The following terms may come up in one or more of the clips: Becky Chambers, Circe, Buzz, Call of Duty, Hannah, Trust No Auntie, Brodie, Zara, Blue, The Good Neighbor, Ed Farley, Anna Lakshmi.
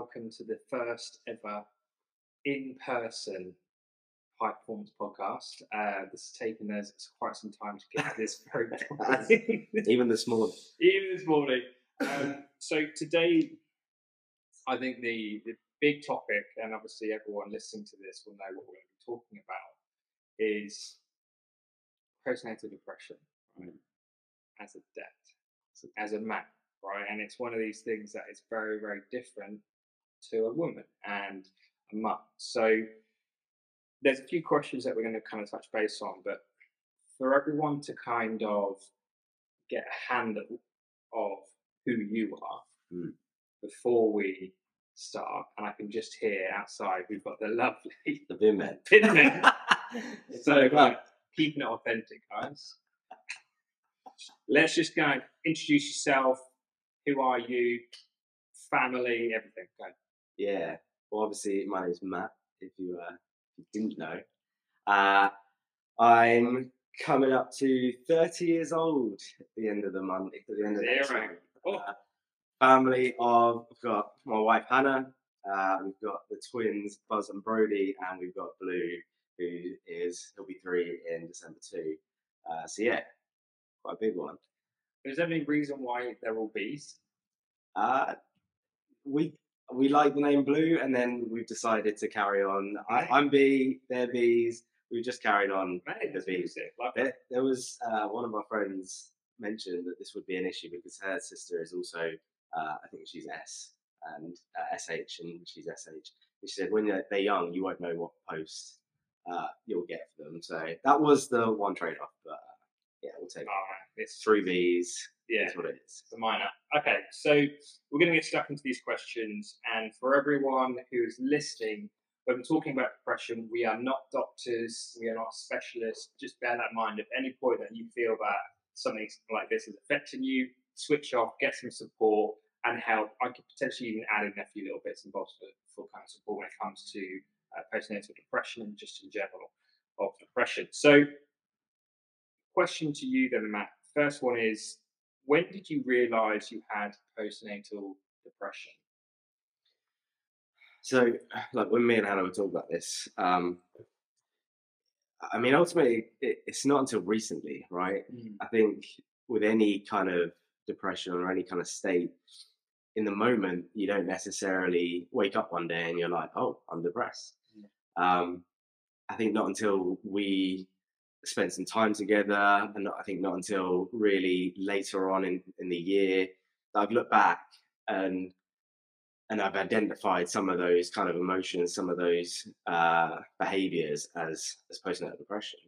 welcome to the first ever in-person High Performance Podcast. This has taken us quite some time to get to this very point. Even this morning. So today, I think the big topic, and obviously everyone listening to this will know what we're going to be talking about, is postnatal depression, right? As a dad, as a man, right? And it's one of these things that is very, very different to a woman and a mum. So there's a few questions that we're going to kind of touch base on, but for everyone to kind of get a handle of who you are before we start, and I can just hear outside we've got the lovely bin men. So like, keeping it authentic, guys. Let's just go and introduce yourself. Who are you? Family, everything. Go. Yeah. Well, obviously, my name's Matt, if you didn't know. I'm coming up to 30 years old at the end of the month. At the end of the month. Oh. Family of, we've got my wife, Hannah. We've got the twins, Buzz and Brodie. And we've got Blue, he'll be 3 in December 2. So, yeah. Quite a big one. Is there any reason why they're all bees? We like the name Blue, and then we've decided to carry on. I'm B, they're bees. We've just carried on. Right, the bees. There was one of my friends mentioned that this would be an issue because her sister is also, I think she's S and SH, and she's SH. And she said when they're young, you won't know what post you'll get for them. So that was the one trade-off, but. Yeah, we'll take it. It's 3 Bs. Yeah, that's what it is. It's a minor. Okay, so we're going to get stuck into these questions. And for everyone who is listening, when we're talking about depression, we are not doctors. We are not specialists. Just bear that in mind. At any point that you feel that something like this is affecting you, switch off, get some support and help. I could potentially even add in a few little bits and bobs for kind of support when it comes to postnatal depression and just in general of depression. So, question to you then, Matt. First one is, when did you realise you had postnatal depression? So, like, when me and Hannah were talking about this, I mean, ultimately, it's not until recently, right? Mm. I think with any kind of depression or any kind of state, in the moment, you don't necessarily wake up one day and you're like, oh, I'm depressed. Mm. I think not until we spent some time together, and I think not until really later on in the year that I've looked back and I've identified some of those kind of emotions, some of those behaviours as postnatal depression.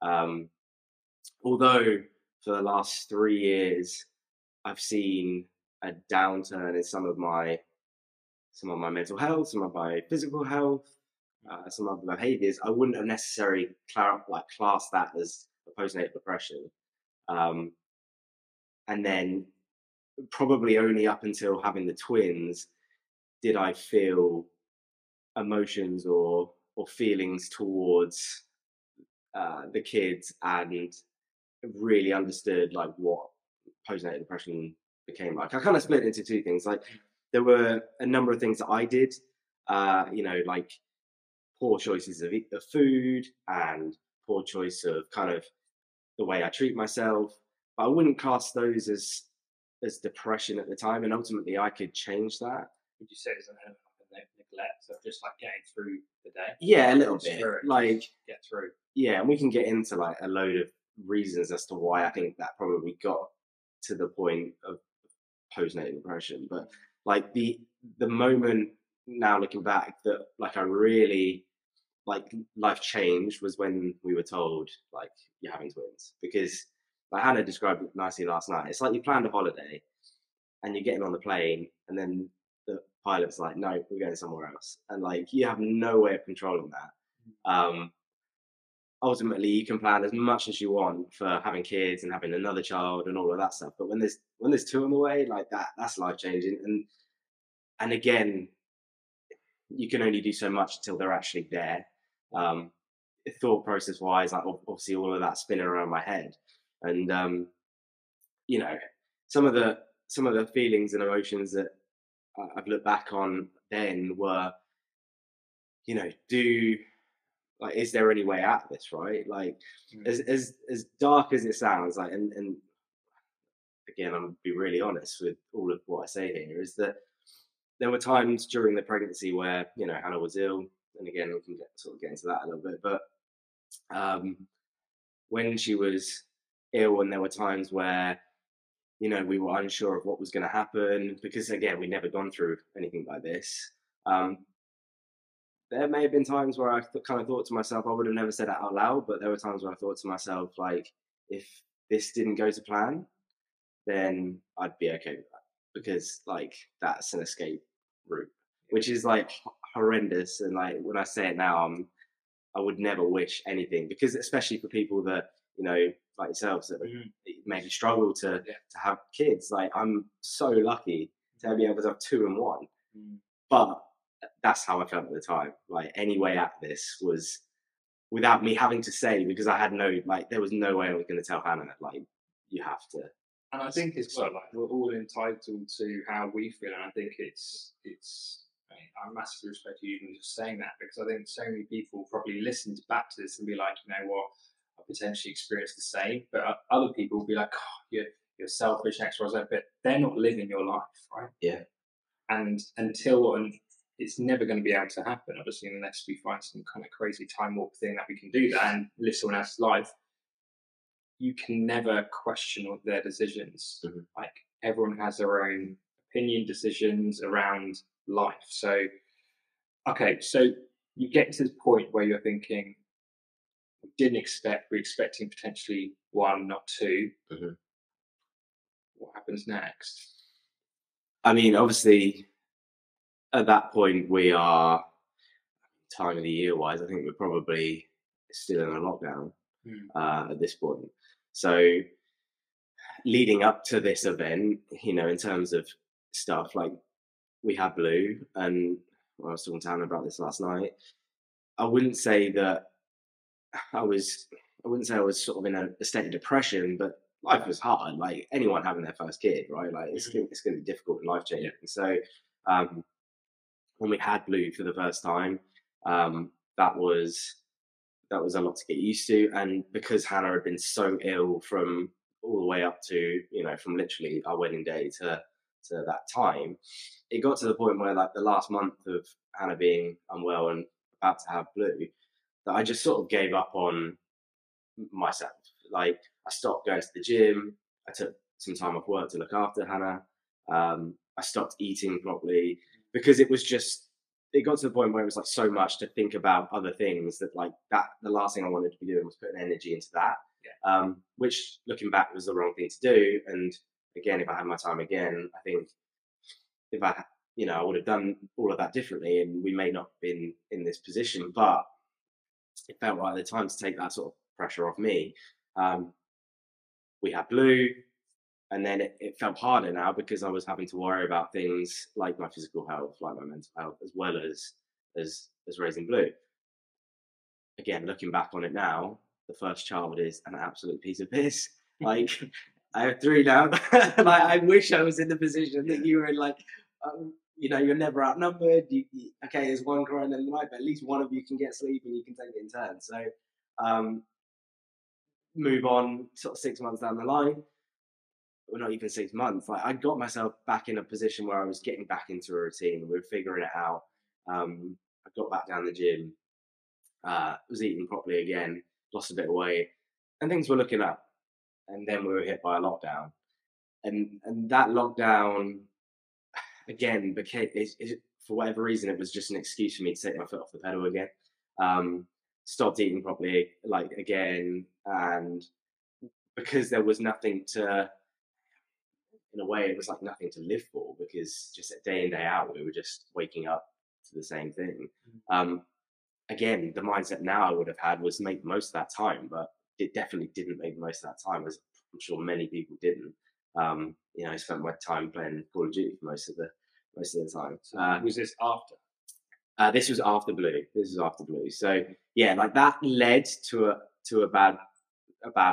Although for the last 3 years I've seen a downturn in some of my mental health, some of my physical health, some of the behaviours, I wouldn't have necessarily classed that as a postnatal depression. And then probably only up until having the twins did I feel emotions or feelings towards the kids and really understood like what postnatal depression became like. I kind of split into two things. Like there were a number of things that I did, like poor choices of food and poor choice of kind of the way I treat myself. But I wouldn't class those as depression at the time. And ultimately, I could change that. Would you say it's an element of neglect? So just like getting through the day? Yeah, a little bit. Get through. Yeah, and we can get into like a load of reasons as to why I think that probably got to the point of postnatal depression. But like the moment now looking back that like I really... like life changed was when we were told like you're having twins, because like Hannah described it nicely last night. It's like you planned a holiday and you're getting on the plane and then the pilot's like, no, we're going somewhere else, and like you have no way of controlling that. Ultimately you can plan as much as you want for having kids and having another child and all of that stuff, but when there's two on the way, like that's life changing. And again, you can only do so much until they're actually there. Thought process wise, like obviously all of that spinning around my head, and some of the feelings and emotions that I've looked back on then were, you know, is there any way out of this, right? Like, as dark as it sounds, like, and again, I'm gonna be really honest with all of what I say here, is that there were times during the pregnancy where, you know, Hannah was ill, and again, we can get into that a little bit, but when she was ill, and there were times where, you know, we were unsure of what was going to happen, because again, we'd never gone through anything like this. There may have been times where I kind of thought to myself, I would have never said that out loud, but there were times where I thought to myself, like, if this didn't go to plan, then I'd be okay with that, because like, that's an escape route, which is like horrendous. And like, when I say it now, I would never wish anything, because especially for people that, you know, like yourselves, that maybe struggle to have kids. Like, I'm so lucky to be able to have two and one, but that's how I felt at the time. Like, any way out of this was without me having to say, because I had no, like, there was no way I was going to tell Hannah that, like, you have to. And I think as well, like, we're all entitled to how we feel, and I think I massively respect you even just saying that, because I think so many people probably listened back to this and be like, you know what, I potentially experienced the same, but other people will be like, oh, you're selfish, X, Y, Z, but they're not living your life, right? Yeah. And it's never going to be able to happen, obviously, unless we find some kind of crazy time warp thing that we can do that and live someone else's life. You can never question their decisions. Mm-hmm. Like, everyone has their own opinion, decisions around life. So, okay, so you get to the point where you're thinking, we're expecting potentially one, not two. Mm-hmm. What happens next? I mean, obviously, at that point, we are, time of the year wise, I think we're probably still in a lockdown at this point. So leading up to this event, you know, in terms of stuff, like, we had Blue, and I was talking to Hannah about this last night. I wouldn't say I was sort of in a state of depression, but life was hard. Like, anyone having their first kid, right? Like, it's going to be difficult and life changing. So when we had Blue for the first time, that was a lot to get used to. And because Hannah had been so ill from all the way up to, you know, from literally our wedding day to that time, it got to the point where, like, the last month of Hannah being unwell and about to have Blue, that I just sort of gave up on myself. Like, I stopped going to the gym. I took some time off work to look after Hannah. I stopped eating properly, because it got to the point where it was like so much to think about other things that, like, that the last thing I wanted to be doing was putting energy into that, which looking back was the wrong thing to do. And again, if I had my time again, I think if I, you know, I would have done all of that differently, and we may not have been in this position, but it felt right at the time to take that sort of pressure off me. We had Blue, and then it felt harder now, because I was having to worry about things like my physical health, like my mental health, as well as raising Blue. Again, looking back on it now, the first child is an absolute piece of piss. Like, I have three now. Like, I wish I was in the position that you were in, like, you know, you're never outnumbered. Okay, there's one crying in the night, but at least one of you can get sleep and you can take it in turn. So move on sort of 6 months down the line. Well, not even 6 months. Like, I got myself back in a position where I was getting back into a routine. We were figuring it out. I got back down the gym, was eating properly again, lost a bit of weight, and things were looking up. And then we were hit by a lockdown. And that lockdown, again, became, for whatever reason, it was just an excuse for me to take my foot off the pedal again. Stopped eating properly, like, again, and because there was nothing to, in a way, it was like nothing to live for, because just day in, day out, we were just waking up to the same thing. Again, the mindset now I would have had was make the most of that time, but it definitely didn't make the most of that time, as I'm sure many people didn't. You know, I spent my time playing Call of Duty most of the time. So was this after? This was after Blue. So yeah, like, that led to a bad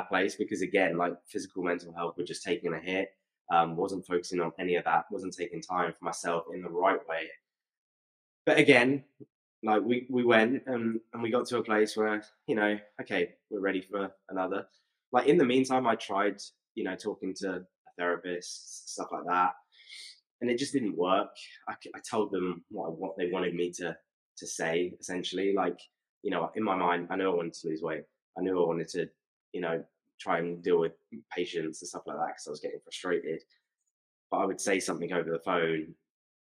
place, because again, like, physical, mental health were just taking a hit. Wasn't focusing on any of that. Wasn't taking time for myself in the right way. But again, like we went and we got to a place where, you know, okay, we're ready for another. Like in the meantime, I tried, you know, talking to a therapist, stuff like that. And it just didn't work. I told them what they wanted me to say, essentially. Like, you know, in my mind, I knew I wanted to lose weight. I knew I wanted to, you know, try and deal with patients and stuff like that because I was getting frustrated. But I would say something over the phone,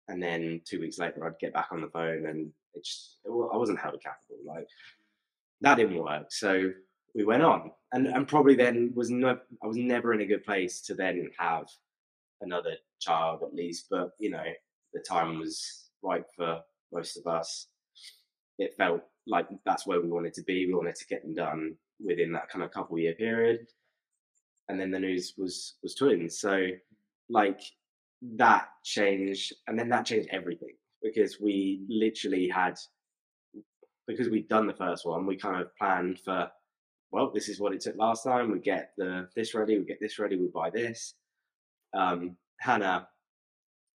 and then 2 weeks later, I'd get back on the phone, and it just, I wasn't held accountable. Like, that didn't work. So we went on, and probably then I was never in a good place to then have another child, at least, but you know, the time was right for most of us. It felt like that's where we wanted to be. We wanted to get them done within that kind of couple year period, and then the news was twins. So like that changed, and then that changed everything, because we literally had, because we'd done the first one, we kind of planned for, well, this is what it took last time, we get this ready, we get this ready, we buy this. Hannah,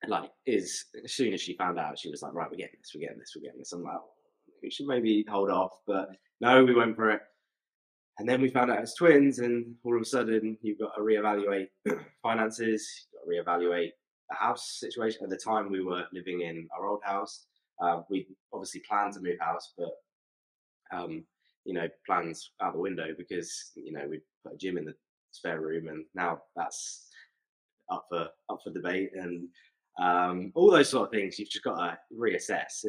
like, is, as soon as she found out, she was like, right, we're getting this, we're getting this, we're getting this. I'm like, oh, we should maybe hold off, but no, we went for it. And then we found out it's twins, and all of a sudden you've got to reevaluate finances, you've got to reevaluate the house situation. At the time we were living in our old house. We obviously planned to move house, but you know, plans out the window, because you know, we put a gym in the spare room, and now that's up for debate, and all those sort of things. You've just got to reassess,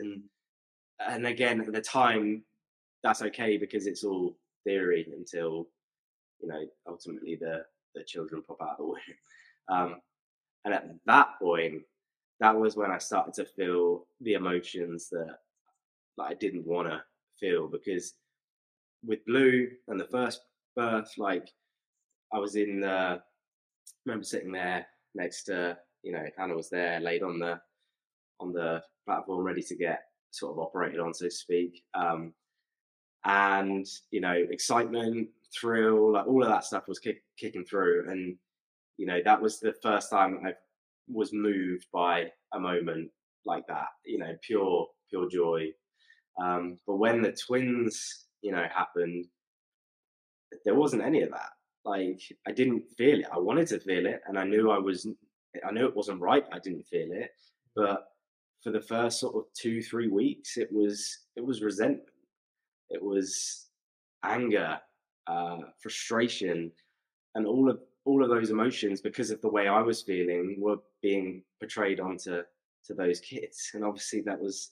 and again, at the time, that's okay, because it's all theory until, you know, ultimately the children pop out of the womb. And at that point, that was when I started to feel the emotions that I didn't want to feel, because with Blue and the first birth, like, I was remember sitting there next to, you know, Hannah was there, laid on the platform, ready to get sort of operated on, so to speak. And, you know, excitement, thrill, like all of that stuff was kicking through. And, you know, that was the first time I was moved by a moment like that, you know, pure joy. But when the twins, you know, happened, there wasn't any of that. Like, I didn't feel it. I wanted to feel it, and I knew it wasn't right. I didn't feel it, but for the first sort of 2-3 weeks, it was resentment, it was anger, frustration, and all of those emotions, because of the way I was feeling, were being portrayed onto those kids, and obviously that was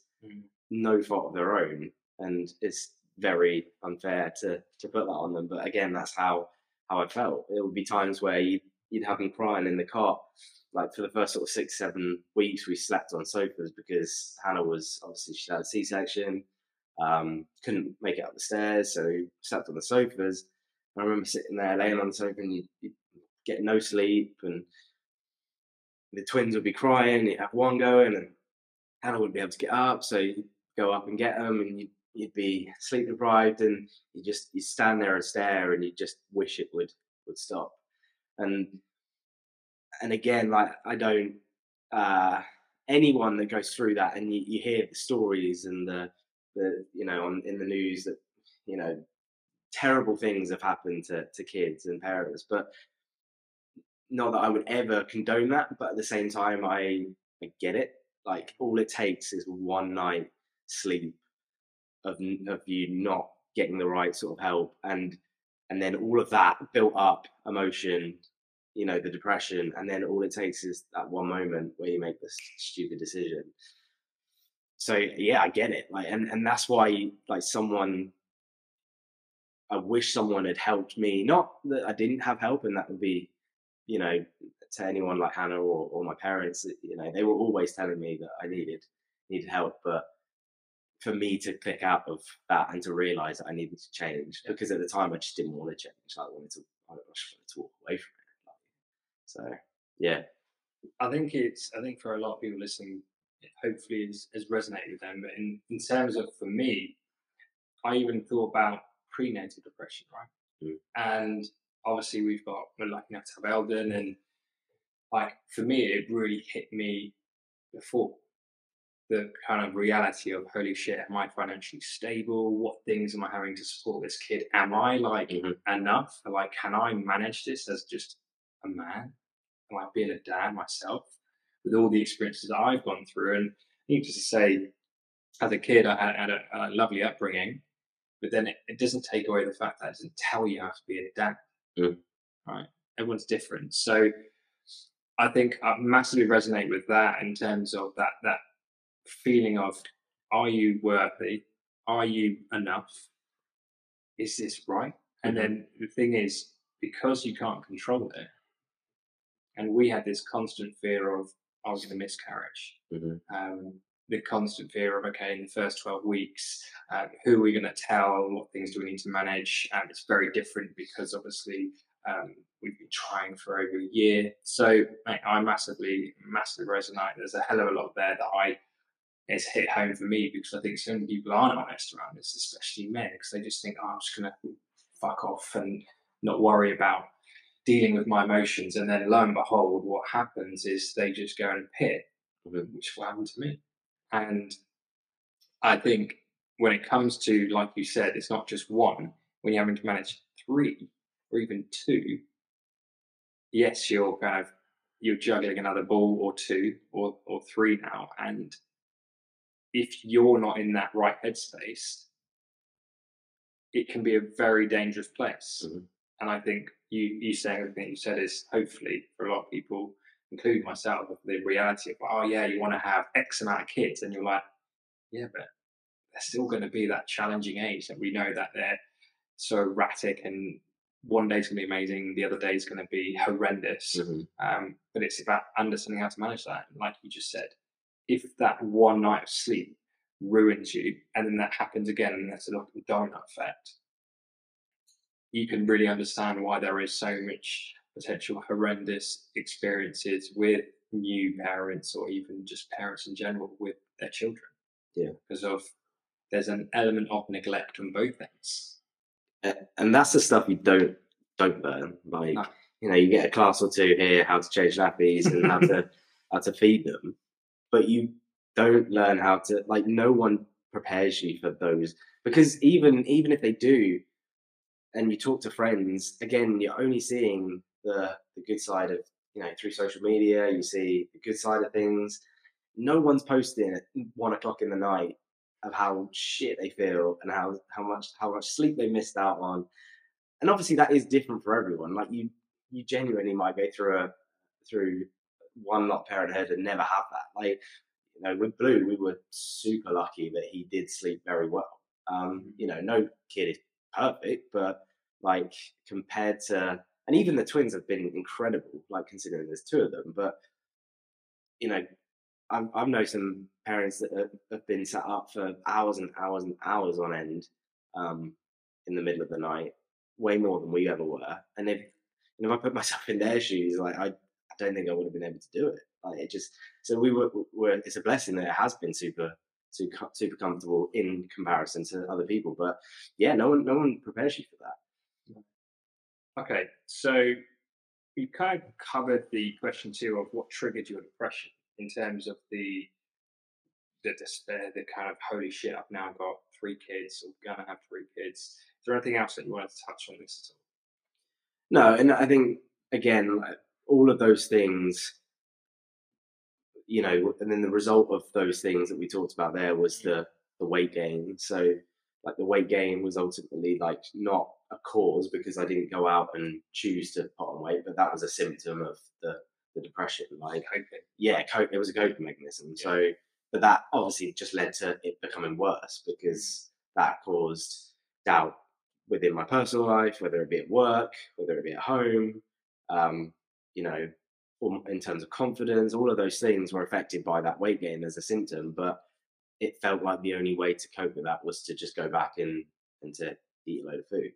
no fault of their own, and it's very unfair to put that on them. But again, that's how I felt. It would be times where you'd have them crying in the cot. Like, for the first sort of 6-7 weeks, we slept on sofas, because Hannah was, obviously she had a C-section, couldn't make it up the stairs, so we slept on the sofas. And I remember sitting there, laying on the sofa, and you'd get no sleep, and the twins would be crying, you'd have one going, and Hannah wouldn't be able to get up, so you'd go up and get them, and you'd be sleep deprived, and you stand there and stare, and you just wish it would stop. And again, like, I don't, anyone that goes through that, and you hear the stories and the you know, in the news that, you know, terrible things have happened to kids and parents, but not that I would ever condone that, but at the same time, I get it. Like, all it takes is one night sleep of you not getting the right sort of help, and then all of that built up emotion, you know, the depression, and then all it takes is that one moment where you make this stupid decision. So yeah, I get it. Like, and that's why, like, I wish someone had helped me. Not that I didn't have help, and that would be, you know, to anyone like Hannah or my parents, you know, they were always telling me that I needed help, but for me to click out of that and to realise that I needed to change, because at the time I just didn't want to change. I just wanted to walk away from it. So yeah, I think for a lot of people listening, it hopefully has resonated with them. But in terms of, for me, I even thought about prenatal depression, right? Mm. And obviously we're lucky enough to have Eldon, and like, for me, it really hit me before. the kind of reality of, holy shit, am I financially stable? What things am I having to support this kid? Am I like enough? Like, can I manage this as just a man? Am I being a dad myself with all the experiences that I've gone through? And needless to say, as a kid, I had a lovely upbringing, but then it doesn't take away the fact that it doesn't tell you how to be a dad, right? Everyone's different. So I think I massively resonate with that in terms of that feeling of, are you worthy? Are you enough? Is this right? And then the thing is, because you can't control it, and we had this constant fear of, I was going to miscarriage. The constant fear of, okay, in the first 12 weeks, who are we going to tell? What things do we need to manage? And it's very different because obviously we've been trying for over a year. So I massively resonate. There's a hell of a lot there that it's hit home for me, because I think so many people aren't honest around this, especially men, because they just think, oh, I'm just going to fuck off and not worry about dealing with my emotions. And then lo and behold, what happens is they just go and pit, which will happen to me. And I think when it comes to, like you said, it's not just one. When you're having to manage three or even two, yes, you're kind of, you're juggling another ball or two or three now. And if you're not in that right headspace, it can be a very dangerous place. And I think you saying everything you said is, hopefully for a lot of people, including myself, the reality of, oh yeah, you want to have X amount of kids, and you're like, yeah, but they're still going to be that challenging age that we know that they're so erratic, and one day's going to be amazing, the other day's going to be horrendous. But it's about understanding how to manage that. And like you just said, if that one night of sleep ruins you, and then that happens again, and that's a lot of domino effect, you can really understand why there is so much potential horrendous experiences with new parents, or even just parents in general with their children. Yeah, because there's an element of neglect on both ends, and that's the stuff you don't learn. Like, no. You know, you get a class or two here, how to change nappies and how to feed them, but you don't learn how to, like, no one prepares you for those, because even if they do, and you talk to friends, again, you're only seeing the good side of, you know, through social media, you see the good side of things. No one's posting at 1 o'clock in the night of how shit they feel and how much sleep they missed out on. And obviously that is different for everyone. Like, you genuinely might go through one lot parenthood and never have that. Like, you know, with Blue, we were super lucky that he did sleep very well. You know, no kid is perfect, but like, compared to, and even the twins have been incredible, like, considering there's two of them. But, you know, I've known some parents that have been sat up for hours and hours and hours on end in the middle of the night, way more than we ever were. And if I put myself in their shoes, like, I don't think I would have been able to do it. Like, it just, so we're it's a blessing that it has been super comfortable in comparison to other people. But yeah, no one prepares you for that. Okay, so we kind of covered the question too of what triggered your depression in terms of the despair, the kind of, holy shit, I've now got three kids, or gonna have three kids. Is there anything else that you wanted to touch on this at all? No, and I think, again, like, all of those things, you know, and then the result of those things that we talked about there was the weight gain. So, like, the weight gain was ultimately, like, not a cause, because I didn't go out and choose to put on weight, but that was a symptom of the depression. Like, yeah, it was a coping mechanism. Yeah. So, but that obviously just led to it becoming worse, because that caused doubt within my personal life, whether it be at work, whether it be at home, you know, in terms of confidence. All of those things were affected by that weight gain as a symptom, but it felt like the only way to cope with that was to just go back and to eat a load of food.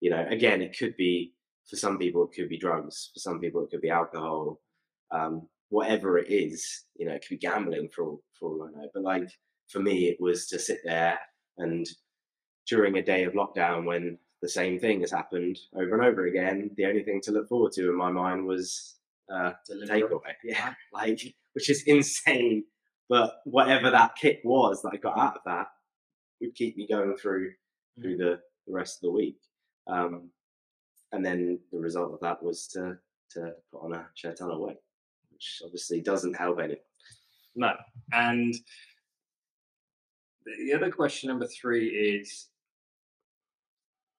You know, again, it could be, for some people, it could be drugs. For some people, it could be alcohol. Whatever it is, you know, it could be gambling for all I know. But, like, for me, it was to sit there, and during a day of lockdown when the same thing has happened over and over again, the only thing to look forward to in my mind was takeaway, yeah, like, which is insane But whatever that kick was that I got out of that would keep me going through the rest of the week. And then the result of that was to put on a shit ton of weight, which obviously doesn't help anyone. No. And the other question, number three, is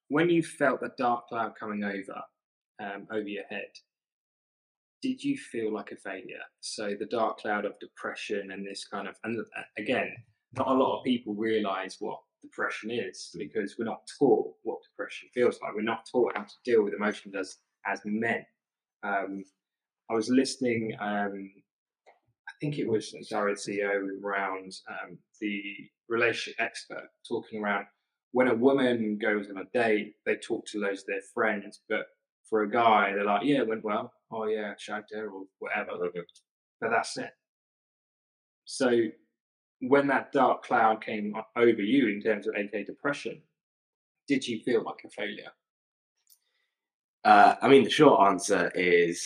when you felt the dark cloud coming over your head, did you feel like a failure? So the dark cloud of depression and this kind of, and again, not a lot of people realise what depression is because we're not taught what depression feels like. We're not taught how to deal with emotions as men. I was listening, I think it was Zara CEO around the relationship expert talking around when a woman goes on a date, they talk to loads of their friends, but for a guy, they're like, yeah, it went well. Oh, yeah, shagged her or whatever. But that's it. So when that dark cloud came over you in terms of AK depression, did you feel like a failure? I mean, the short answer is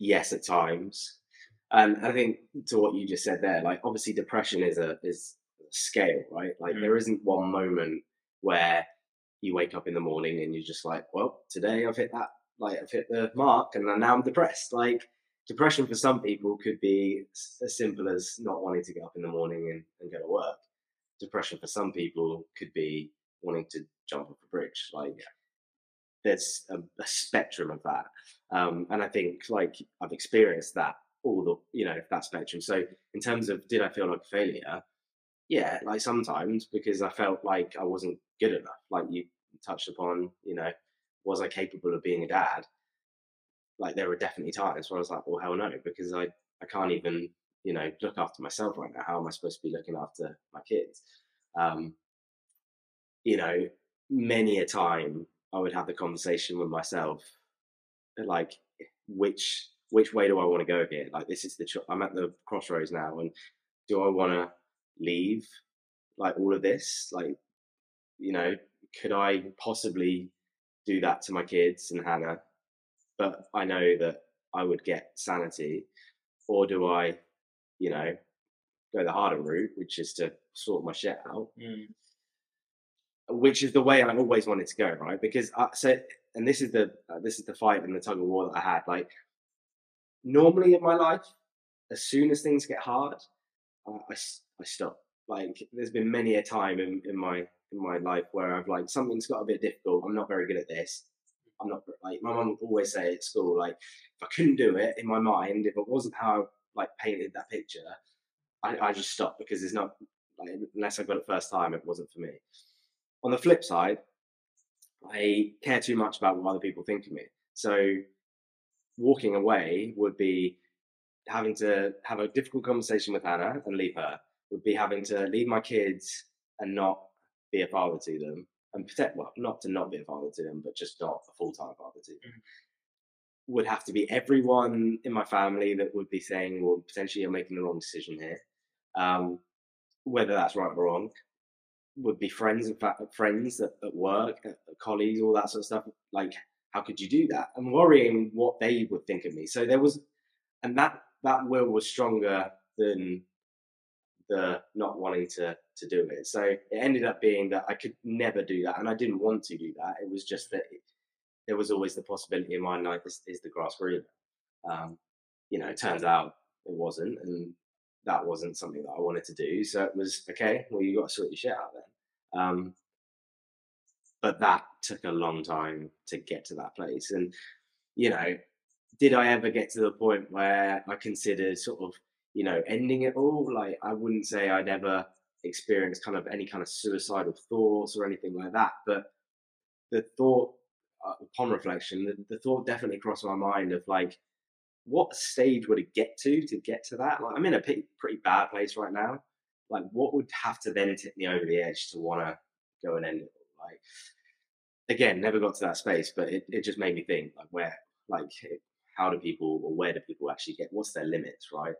yes at times. And I think to what you just said there, like obviously depression is a scale, right? Like there isn't one moment where you wake up in the morning and you're just like, well, today I've hit that. Like I've hit the mark and now I'm depressed. Like depression for some people could be as simple as not wanting to get up in the morning and go to work. Depression for some people could be wanting to jump off a bridge. Like there's a spectrum of that. And I think like I've experienced that that spectrum. So in terms of, did I feel like a failure? Yeah. Like sometimes because I felt like I wasn't good enough. Like you touched upon, was I capable of being a dad? Like there were definitely times where I was like, well, hell no, because I can't even, look after myself right now. How am I supposed to be looking after my kids? Many a time I would have the conversation with myself, like which way do I want to go here? Like this is I'm at the crossroads now, and do I want to leave like all of this? Like, could I possibly do that to my kids and Hannah, but I know that I would get sanity? Or do I, go the harder route, which is to sort my shit out, which is the way I always wanted to go, right? Because this is the fight and the tug of war that I had. Like normally in my life, as soon as things get hard, I stop. Like there's been many a time in my life where I've like, something's got a bit difficult. I'm not very good at this. I'm not like, my mum would always say at school, like if I couldn't do it in my mind, if it wasn't how I painted that picture, I just stopped because it's not like, unless I got it first time, it wasn't for me. On the flip side, I care too much about what other people think of me. So walking away would be having to have a difficult conversation with Hannah and leave her, would be having to leave my kids and not be a father to them and protect, well, not to not be a father to them, but just not a full-time father to them. Would have to be everyone in my family that would be saying, well, potentially you're making the wrong decision here. Whether that's right or wrong, would be friends, in fact, friends at work, at colleagues, all that sort of stuff. Like, how could you do that? I'm worrying what they would think of me. So there was, and that will was stronger than the not wanting to do it. So it ended up being that I could never do that, and I didn't want to do that. It was just that there was always the possibility in my life, this is the grass greener. It turns out it wasn't, and that wasn't something that I wanted to do. So it was, okay, well, you got to sort your shit out then. But that took a long time to get to that place. And, did I ever get to the point where I considered sort of, ending it all? Like, I wouldn't say I'd ever experienced kind of any kind of suicidal thoughts or anything like that. But the thought, upon reflection, the thought definitely crossed my mind of like, what stage would it get to get to that? Like, I'm in a pretty bad place right now. Like, what would have to then tip me over the edge to want to go and end it all? Like, again, never got to that space, but it just made me think, like, where do people actually get, what's their limits, right?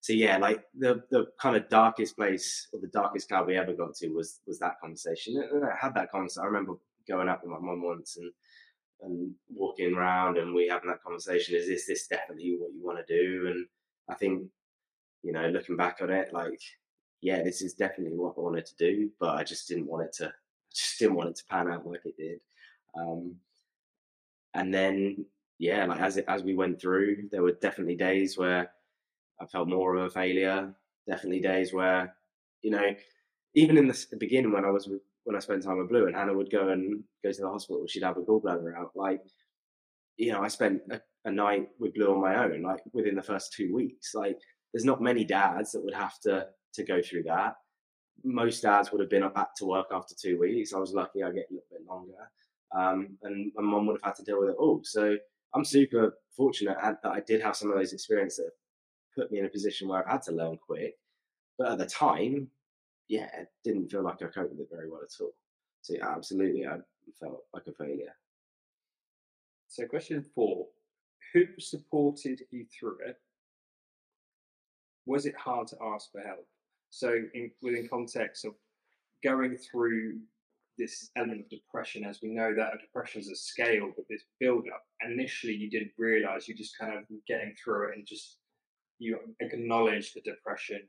So yeah, like the kind of darkest place or the darkest cloud we ever got to was that conversation. And I had that conversation. I remember going up with my mum once and walking around and we having that conversation, is this definitely what you want to do? And I think you know, looking back on it, like, yeah, this is definitely what I wanted to do, but I just didn't want it to, pan out like it did. And then, yeah, like as we went through, there were definitely days where I felt more of a failure. Definitely days where, you know, even in the beginning when I was when I spent time with Blue and Hannah would go to the hospital, she'd have a gallbladder out. Like, you know, I spent a night with Blue on my own, like within the first 2 weeks. Like, there's not many dads that would have to go through that. Most dads would have been back to work after 2 weeks. I was lucky I get a little bit longer. And my mum would have had to deal with it all. So I'm super fortunate that I did have some of those experiences that put me in a position where I've had to learn quick. But at the time, yeah, it didn't feel like I coped with it very well at all. So yeah, absolutely, I felt like a failure. So question 4, who supported you through it? Was it hard to ask for help? So within context of going through this element of depression, as we know that depression is a scale with this build-up, initially you didn't realise, you're just kind of getting through it and just you acknowledge the depression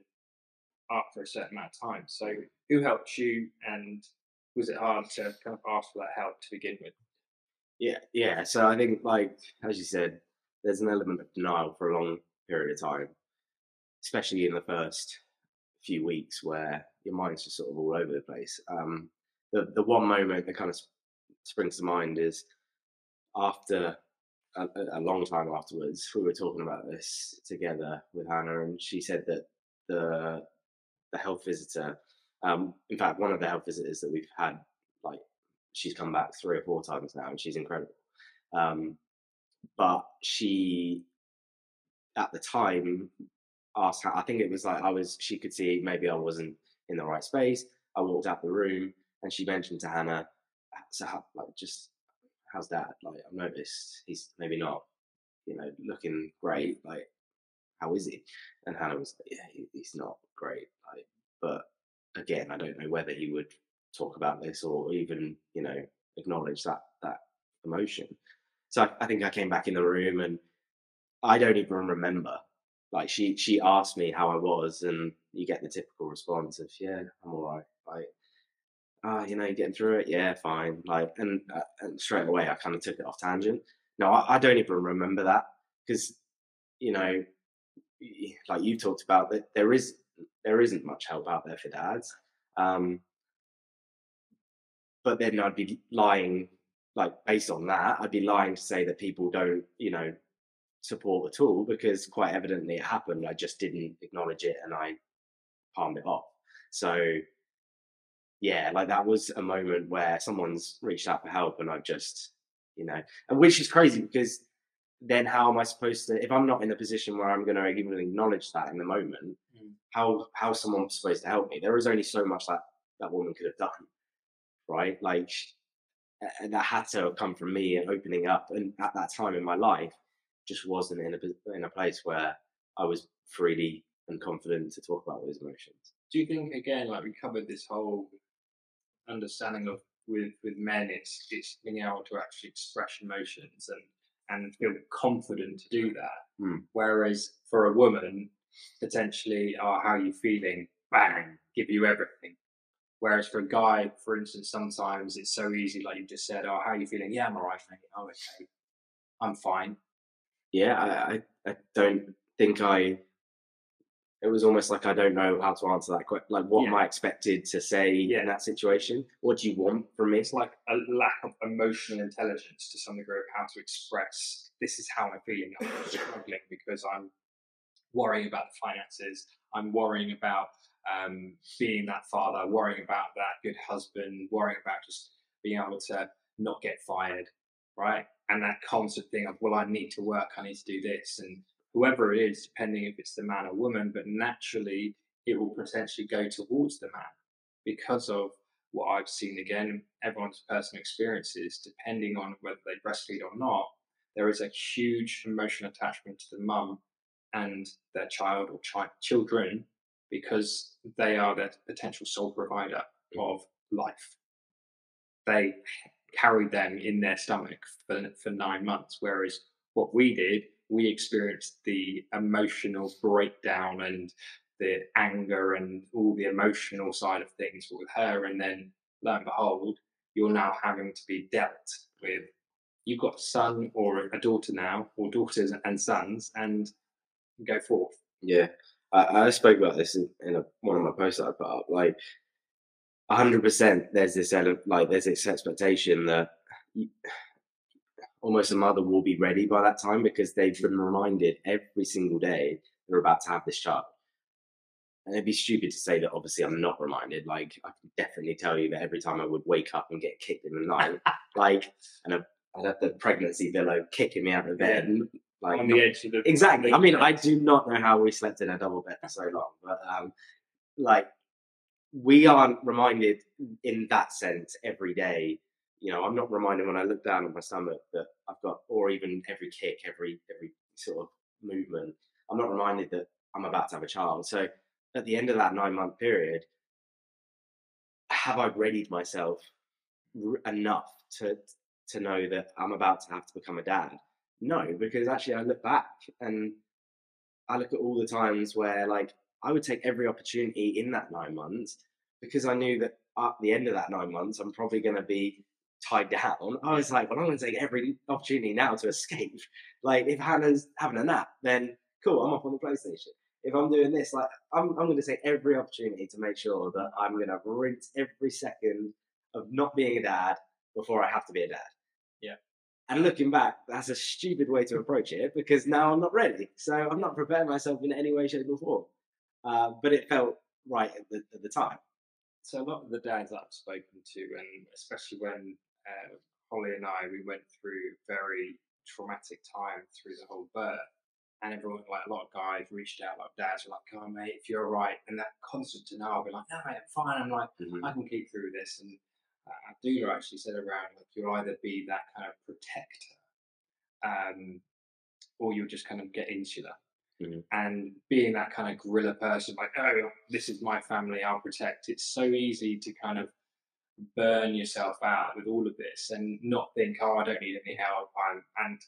after a certain amount of time. So who helped you, and was it hard to kind of ask for that help to begin with? Yeah. So I think, like, as you said, there's an element of denial for a long period of time, especially in the first few weeks where your mind's just sort of all over the place. The one moment that kind of springs to mind is after a long time afterwards, we were talking about this together with Hannah, and she said that the health visitor, in fact, one of the health visitors that we've had, like, she's come back 3 or 4 times now, and she's incredible. But she, at the time, asked her, I think it was like she could see maybe I wasn't in the right space. I walked out the room, and she mentioned to Hannah, so how's Dad? Like, I've noticed he's maybe not, you know, looking great. Like, how is he? And Hannah was like, yeah, he's not great. Like, but again, I don't know whether he would talk about this or even, you know, acknowledge that emotion. So I think I came back in the room, and I don't even remember. Like, she asked me how I was, and you get the typical response of, yeah, I'm all right. Like, you know, getting through it, yeah, fine. Like, and straight away I kind of took it off tangent. No, I don't even remember that, because, you know, like you talked about, that there isn't much help out there for dads. But then I'd be lying, like, based on that, I'd be lying to say that people don't, you know, support at all, because quite evidently it happened. I just didn't acknowledge it, and I palmed it off. So yeah, like, that was a moment where someone's reached out for help, and I've just, you know, and which is crazy, because then how am I supposed to, if I'm not in a position where I'm going to even acknowledge that in the moment, how is someone supposed to help me? There is only so much that woman could have done, right? Like, that had to have come from me and opening up. And at that time in my life, just wasn't in a place where I was freely and confident to talk about those emotions. Do you think, again, like we covered this whole understanding of with men, it's being able to actually express emotions and feel confident to do that. Whereas for a woman, potentially, how are you feeling? Bang, give you everything. Whereas for a guy, for instance, sometimes it's so easy, like you just said, how are you feeling? Yeah, I'm all right, mate. Oh, okay, I'm fine. Yeah, I don't think it was almost like I don't know how to answer that question. Like, what am I expected to say in that situation? What do you want from me? It's like a lack of emotional intelligence to some degree of how to express, this is how I'm feeling. I'm struggling because I'm worrying about the finances. I'm worrying about being that father, worrying about that good husband, worrying about just being able to not get fired, right? And that constant thing of, well, I need to work, I need to do this. And whoever it is, depending if it's the man or woman, but naturally it will potentially go towards the man because of what I've seen. Again, everyone's personal experiences, depending on whether they breastfeed or not, there is a huge emotional attachment to the mum and their child or children, because they are their potential sole provider of life. They carried them in their stomach for 9 months, whereas what we did, we experienced the emotional breakdown and the anger and all the emotional side of things with her. And then, lo and behold, you're now having to be dealt with. You've got a son or a daughter now, or daughters and sons, and go forth. Yeah. I spoke about this in one of my posts that I put up. Like, 100% there's this expectation that almost a mother will be ready by that time, because they've been reminded every single day they're about to have this child. And it'd be stupid to say that obviously I'm not reminded. Like, I can definitely tell you that every time I would wake up and get kicked in the night, like, and I'd have the pregnancy billow kicking me out of bed. Yeah. Like, on the edge of the... Exactly. I mean, I do not know how we slept in a double bed for so long, but like, we aren't reminded in that sense every day. You know, I'm not reminded when I look down at my stomach that I've got, or even every kick, every sort of movement, I'm not reminded that I'm about to have a child. So at the end of that 9-month period, have I readied myself enough to know that I'm about to have to become a dad? No, because actually I look back and I look at all the times where, like, I would take every opportunity in that 9 months, because I knew that at the end of that 9 months, I'm probably going to be tied down. I was like, well, I'm going to take every opportunity now to escape. Like, if Hannah's having a nap, then cool, I'm off on the PlayStation. If I'm doing this, like, I'm going to take every opportunity to make sure that I'm going to rinse every second of not being a dad before I have to be a dad. Yeah. And looking back, that's a stupid way to approach it, because now I'm not ready. So I'm not preparing myself in any way, shape or form. But it felt right at the time. So a lot of the dads I've spoken to, and especially when Holly and I, we went through a very traumatic time through the whole birth. And everyone, like, a lot of guys reached out, like, dads were like, come on, mate, if you're all right. And that constant denial, I'll be like, no, mate, I'm fine. I'm like, I can keep through this. And Abdullah actually said around, like, you'll either be that kind of protector or you'll just kind of get insular. Mm-hmm. And being that kind of guerrilla person, like, oh, this is my family, I'll protect. It's so easy to kind of burn yourself out with all of this and not think, oh, I don't need any help. And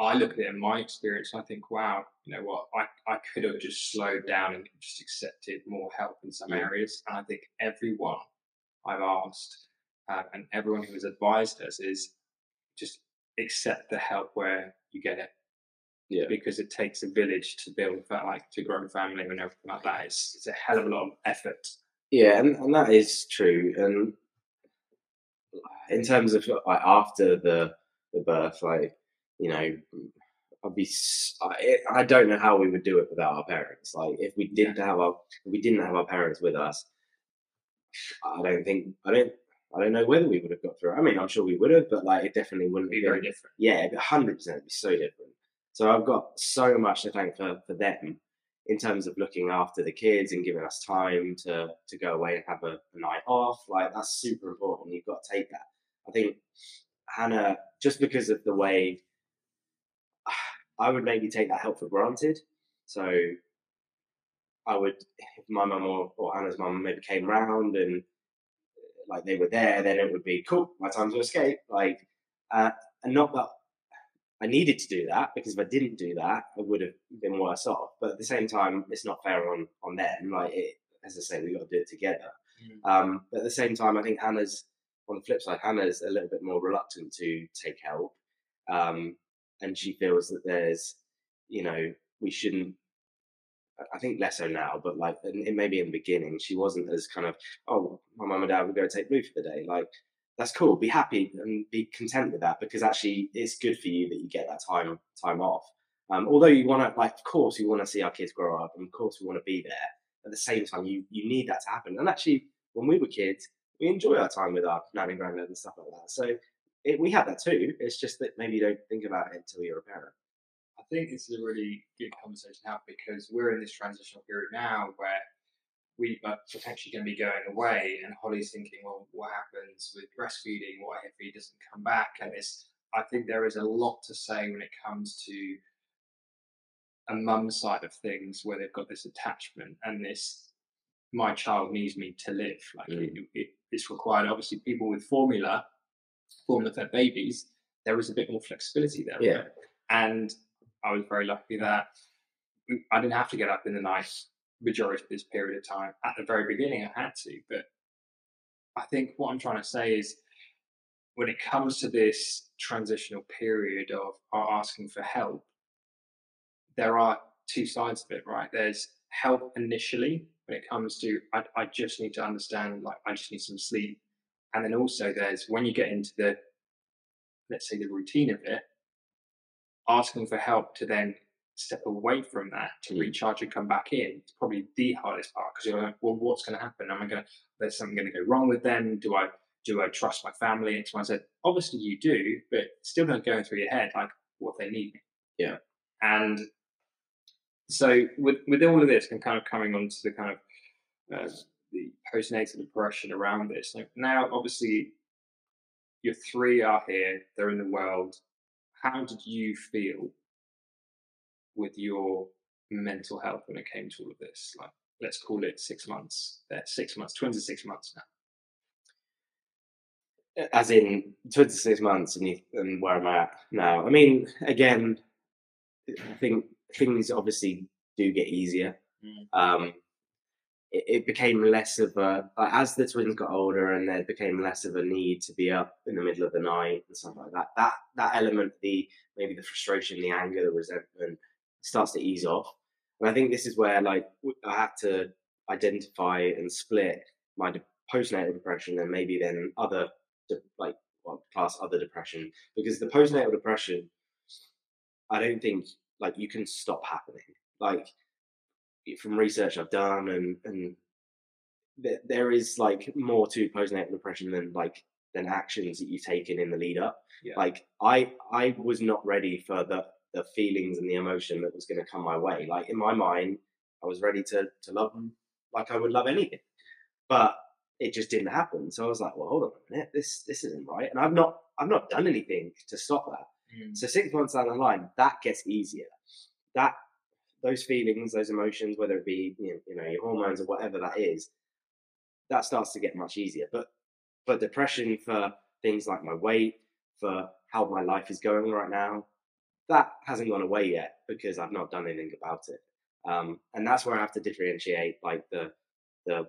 I look at it in my experience and I think, wow, you know what, I could have just slowed down and just accepted more help in some areas. And I think everyone I've asked and everyone who has advised us is just accept the help where you get it. Yeah. Because it takes a village to build that, like, to grow a family and everything like that. It's a hell of a lot of effort. Yeah, and that is true. And in terms of, like, after the birth, like, you know, I don't know how we would do it without our parents. Like, if we didn't have our parents with us, I don't know whether we would have got through. I mean, I'm sure we would have, but, like, it definitely wouldn't be very different. Yeah, 100%, it'd be so different. So I've got so much to thank for them in terms of looking after the kids and giving us time to go away and have a night off. Like, that's super important. You've got to take that. I think Hannah, just because of the way, I would maybe take that help for granted. So I would, if my mum or Hannah's mum maybe came round and, like, they were there, then it would be, cool, my time to escape. Like, and not that I needed to do that, because if I didn't do that, I would have been worse off. But at the same time, it's not fair on them. Like, as I say, we got to do it together. Mm-hmm. But at the same time, I think Hannah's, on the flip side, Hannah's a little bit more reluctant to take help. And she feels that there's, you know, we shouldn't, I think less so now, but, like, it maybe in the beginning, she wasn't as kind of, oh, my mum and dad will go take Blue for the day. Like, that's cool. Be happy and be content with that, because actually it's good for you that you get that time off. Although you want to, like, of course we want to see our kids grow up, and of course we want to be there. At the same time, you need that to happen. And actually, when we were kids, we enjoy our time with our nan and granddad and stuff like that. So we have that too. It's just that maybe you don't think about it until you're a parent. I think this is a really good conversation to have, because we're in this transitional period now where we are potentially going to be going away, and Holly's thinking, well, what happens with breastfeeding? What if he doesn't come back? And I think there is a lot to say when it comes to a mum's side of things, where they've got this attachment and this, my child needs me to live. Like, it's required. Obviously, people with formula fed babies, there was a bit more flexibility there. Yeah. And I was very lucky that I didn't have to get up in the night majority of this period of time. At the very beginning, I had to. But I think what I'm trying to say is, when it comes to this transitional period of asking for help, there are two sides of it, right? There's help initially when it comes to, I just need to understand, like, I just need some sleep. And then also there's when you get into the, let's say, the routine of it, asking for help to then step away from that to recharge and come back in. It's probably the hardest part, because you're like, well, what's going to happen? There's something going to go wrong with them. Do I trust my family? And I said, obviously you do, but still don't go through your head, like, what they need. Yeah. And so with all of this, I'm kind of coming on to the kind of the postnatal depression around this. Like, now, obviously, your three are here, they're in the world. How did you feel with your mental health when it came to all of this? Like, let's call it 6 months. They're 6 months. Twins are 6 months now. As in 26 months and where I'm at now. I mean, again, I think things obviously do get easier. Mm. It became less of a, as the twins got older, and there became less of a need to be up in the middle of the night and stuff like that. That element, maybe the frustration, the anger, the resentment starts to ease off. And I think this is where, like, I had to identify and split my postnatal depression and maybe then other, like, well, class other depression, because the postnatal depression, I don't think, like, you can stop happening. Like, from research I've done, and there is, like, more to postnatal depression than actions that you've taken in the lead up. Yeah. Like, I was not ready for the feelings and the emotion that was going to come my way. Like, in my mind, I was ready to love them like I would love anything, but it just didn't happen. So I was like, well, hold on a minute, this isn't right. And I've not done anything to stop that. Mm. So 6 months down the line, that gets easier. That, those feelings, those emotions, whether it be, you know, your hormones or whatever that is, that starts to get much easier. But depression for things like my weight, for how my life is going right now, that hasn't gone away yet because I've not done anything about it. And that's where I have to differentiate, like, the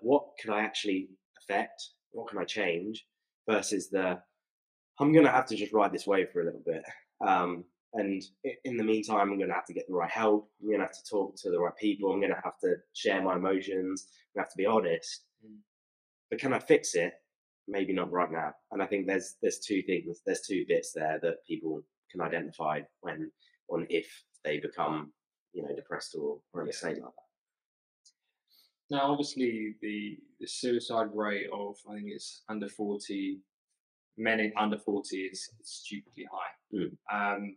what could I actually affect, what can I change, versus the I'm gonna have to just ride this wave for a little bit, and in the meantime I'm gonna have to get the right help, I'm gonna have to talk to the right people, I'm gonna have to share my emotions, I have to be honest. But can I fix it? Maybe not right now. And I think there's two bits there that people can identify when on if they become, you know, depressed or in a state like that. Now, obviously, the suicide rate of, I think it's under 40, men in under 40 is stupidly high. Mm.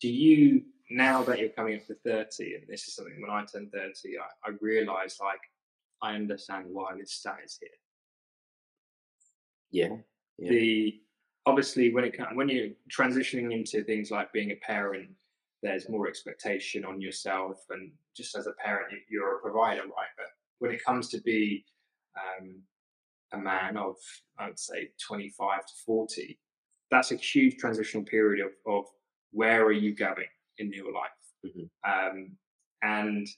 Do you, now that you're coming up to 30, and this is something when I turned 30, I realised, like, I understand why this stat is here. Yeah. Obviously, when you're transitioning into things like being a parent, there's more expectation on yourself, and just as a parent, you're a provider, right? But when it comes to be a man of, I would say, 25 to 40, that's a huge transitional period of where are you going in your life? Mm-hmm. And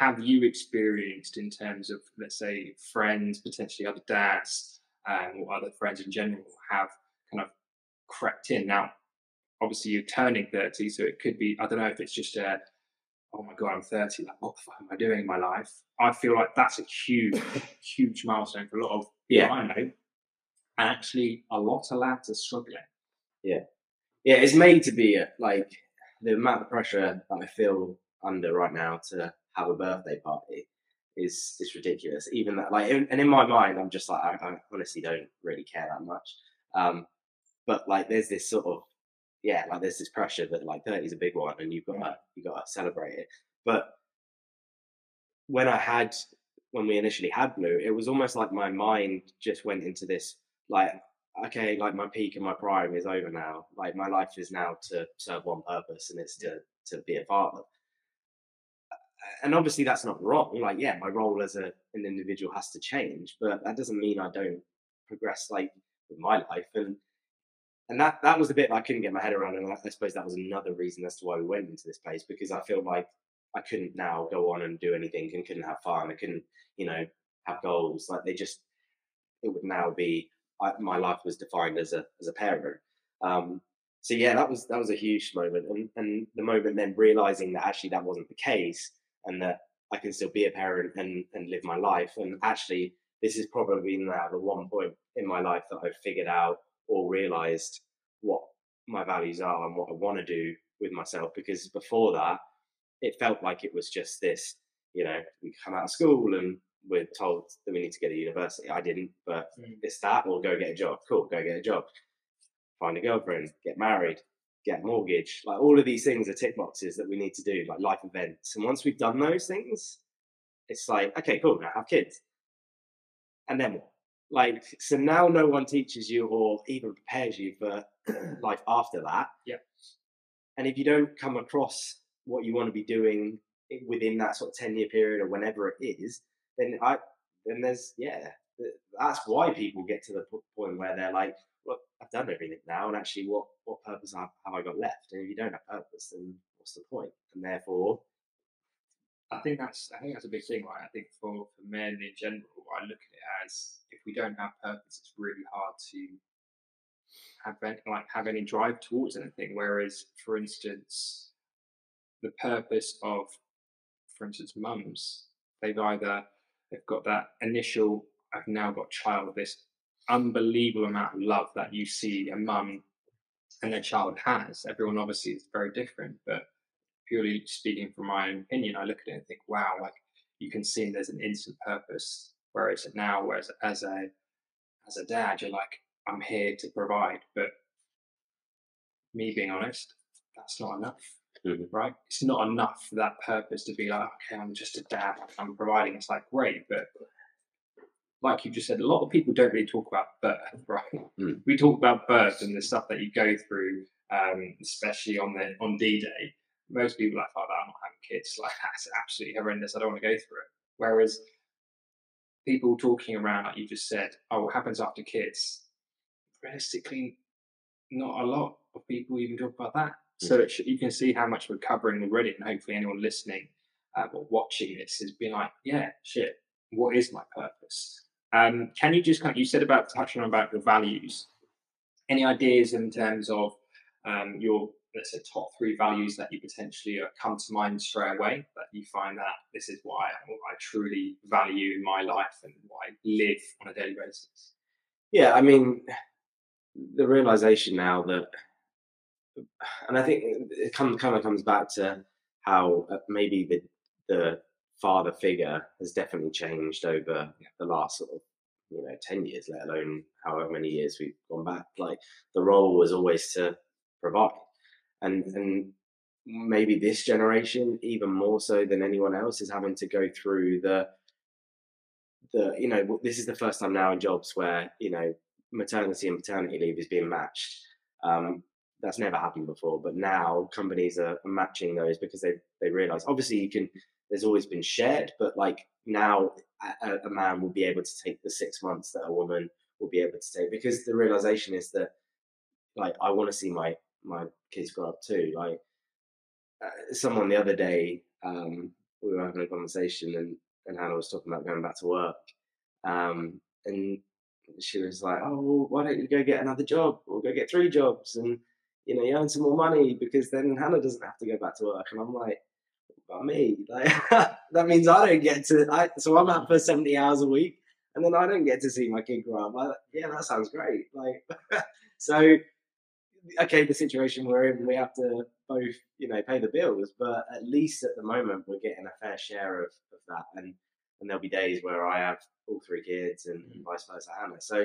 have you experienced, in terms of, let's say, friends, potentially other dads, or other friends in general, have kind of crept in? Now, obviously, you're turning 30, so it could be, I don't know if it's just a, oh my God, I'm 30, like, what the fuck am I doing in my life? I feel like that's a huge, huge milestone for a lot of people I know. And actually, a lot of lads are struggling. Yeah. Yeah, it's made to be, like, the amount of pressure that I feel under right now to have a birthday party is ridiculous. Even that, like, and in my mind, I'm just like, I honestly don't really care that much. But, like, there's this sort of, yeah, like, there's this pressure that, like, 30 is a big one, and you've got to celebrate it. But when we initially had Blue, it was almost like my mind just went into this, like, okay, like, my peak and my prime is over now. Like, my life is now to serve one purpose, and it's to be a father. And obviously that's not wrong. Like, yeah, my role as an individual has to change, but that doesn't mean I don't progress, like, with my life. And And that was the bit that I couldn't get my head around. And I suppose that was another reason as to why we went into this place, because I feel like I couldn't now go on and do anything and couldn't have fun. I couldn't, you know, have goals. Like it would now be, my life was defined as a parent. So yeah, that was a huge moment. And the moment then realizing that actually that wasn't the case, and that I can still be a parent and live my life. And actually, this is probably now the one point in my life that I've figured out or realized what my values are and what I want to do with myself. Because before that, it felt like it was just this, you know, we come out of school and we're told that we need to go to university. I didn't, but it's that, or go get a job. Cool, go get a job. Find a girlfriend, get married, get a mortgage. Like all of these things are tick boxes that we need to do, like life events. And once we've done those things, it's like, okay, cool, now have kids. And then what? Like, so now no one teaches you or even prepares you for life after that. Yeah. And if you don't come across what you want to be doing within that sort of 10-year period or whenever it is, then there's, yeah, that's why people get to the point where they're like, look, I've done everything now, and actually what purpose have I got left? And if you don't have purpose, then what's the point? And therefore, I think that's a big thing, right? I think for men in general, I look at it as, if we don't have purpose, it's really hard to have any drive towards anything. Whereas, for instance, the purpose of, for instance, mums, they've got that initial, I've now got child, this unbelievable amount of love that you see a mum and their child has. Everyone obviously is very different, but purely speaking from my own opinion, I look at it and think, wow, like you can see there's an instant purpose. Whereas as a dad, you're like, I'm here to provide, but me being honest, that's not enough. Mm-hmm. Right? It's not enough for that purpose to be like, okay, I'm just a dad, I'm providing. It's like, great, but like you just said, a lot of people don't really talk about birth, right? Mm-hmm. We talk about birth and the stuff that you go through, especially on D-Day. Most people are like, oh, I'm not having kids. Like, that's absolutely horrendous. I don't want to go through it. Whereas people talking around, like you just said, oh, what happens after kids? Realistically, not a lot of people even talk about that. So you can see how much we're covering already, and hopefully anyone listening or watching this has been like, yeah, shit, what is my purpose? Can you just kind of, you said about touching on about your values, any ideas in terms of your, let's say, top three values that you potentially come to mind straight away, that you find that this is what I truly value in my life and what I live on a daily basis? Yeah, I mean, the realization now that, and I think it kind of comes back to how maybe the father figure has definitely changed over the last sort of, you know, 10 years, let alone however many years we've gone back. Like the role was always to provide, and maybe this generation even more so than anyone else is having to go through the you know, this is the first time now in jobs where, you know, maternity and paternity leave is being matched. That's never happened before, but now companies are matching those because they realize, obviously you can, there's always been shared, but like now a man will be able to take the 6 months that a woman will be able to take, because the realization is that, like, I want to see my kids grow up too. Like someone the other day, we were having a conversation and Hannah was talking about going back to work, and she was like, oh, well, why don't you go get another job, or go get 3 jobs, and you know, you earn some more money, because then Hannah doesn't have to go back to work. And I'm like, what about me? Like, that means I don't get to, so I'm out for 70 hours a week, and then I don't get to see my kid grow up. Like, yeah, that sounds great. Like, so, okay, the situation we're in, we have to both, you know, pay the bills, but at least at the moment, we're getting a fair share of that. And there'll be days where I have all 3 kids and vice versa, Hannah. So,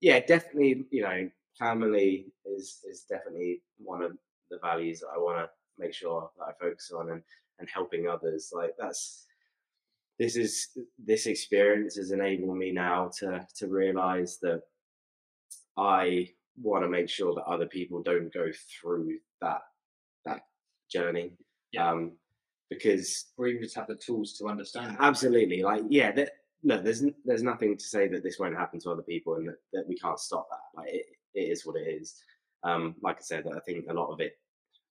yeah, definitely, you know, family is definitely one of the values that I want to make sure that I focus on, and helping others. Like this experience has enabled me now to realize that I want to make sure that other people don't go through that journey. Yeah. Because we just have the tools to understand. Absolutely. Like, yeah, there's nothing to say that this won't happen to other people, and that we can't stop that. Like it is what it is. Like I said, I think a lot of it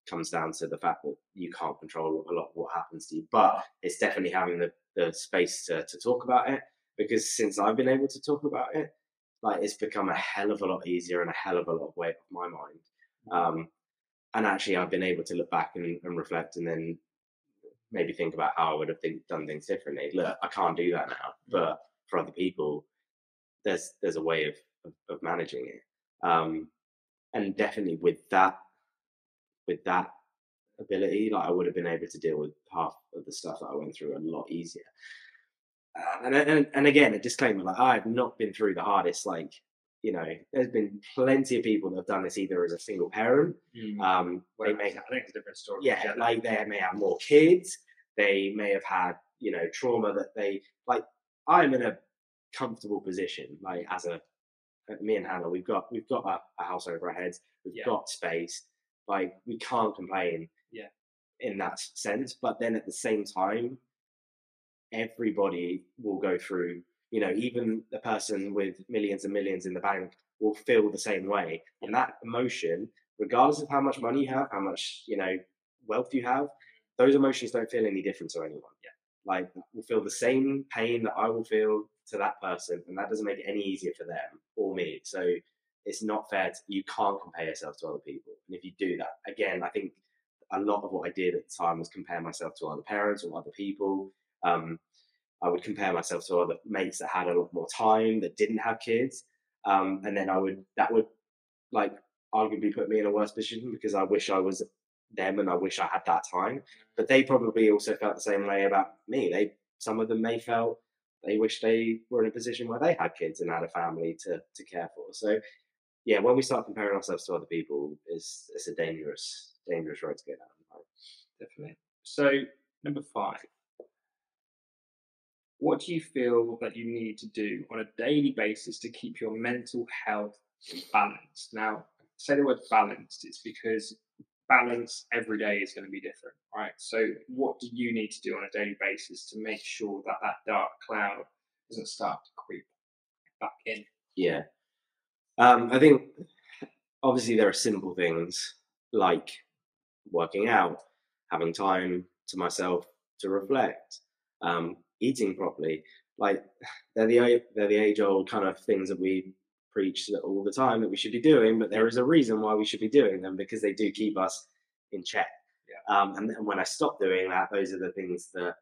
comes down to the fact that you can't control a lot of what happens to you, but it's definitely having the space to talk about it, because since I've been able to talk about it, like, it's become a hell of a lot easier and a hell of a lot of weight off my mind. And actually, I've been able to look back and reflect, and then maybe think about how I would have done things differently. Look, I can't do that now, but for other people, there's a way of managing it. And definitely with that ability, like, I would have been able to deal with half of the stuff that I went through a lot easier. And again, a disclaimer, like, I've not been through the hardest. Like, you know, there's been plenty of people that have done this either as a single parent. They may have, I think it's a different story. Yeah, like, they may have more kids. They may have had, you know, trauma that they, like, I'm in a comfortable position. Like, me and Hannah, we've got a house over our heads. We've got space. Like, we can't complain. Yeah. In that sense. But then at the same time, everybody will go through, you know, even the person with millions and millions in the bank will feel the same way. And that emotion, regardless of how much money you have, how much, you know, wealth you have, those emotions don't feel any different to anyone. Yeah. Like, we'll feel the same pain that I will feel to that person, and that doesn't make it any easier for them or me. So it's not fair. You can't compare yourself to other people. And if you do that, again, I think a lot of what I did at the time was compare myself to other parents or other people. I would compare myself to other mates that had a lot more time, that didn't have kids. And then that would like arguably put me in a worse position, because I wish I was them and I wish I had that time. But they probably also felt the same way about me. Some of them may felt they wish they were in a position where they had kids and had a family to care for. So yeah, when we start comparing ourselves to other people, it's a dangerous road to go down. Definitely. So number 5. What do you feel that you need to do on a daily basis to keep your mental health balanced? Now, I say the word balanced, it's because balance every day is going to be different, right? So what do you need to do on a daily basis to make sure that that dark cloud doesn't start to creep back in? Yeah. I think, obviously, there are simple things like working out, having time to myself to reflect, eating properly. Like, they're the age-old kind of things that we preach all the time that we should be doing, but there is a reason why we should be doing them, because they do keep us in check. Yeah. And when I stopped doing that, those are the things that,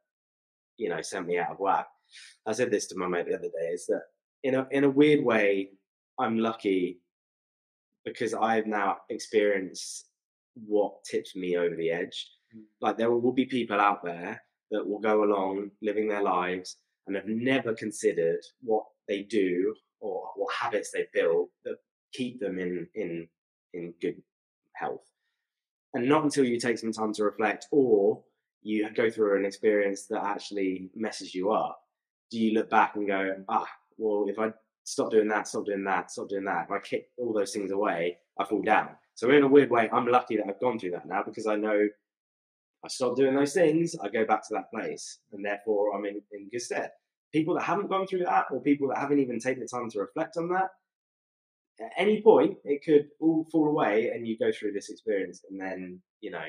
you know, sent me out of whack. I said this to my mate the other day, is that in a weird way, I'm lucky because I've now experienced what tipped me over the edge. Like, there will be people out there that will go along living their lives and have never considered what they do or what habits they build that keep them in good health. And not until you take some time to reflect, or you go through an experience that actually messes you up, do you look back and go, well, if I stop doing that, if I kick all those things away, I fall down. So in a weird way, I'm lucky that I've gone through that now, because I know I stop doing those things, I go back to that place, and therefore I'm in good stead. People that haven't gone through that, or people that haven't even taken the time to reflect on that, at any point, it could all fall away and you go through this experience and then, you know,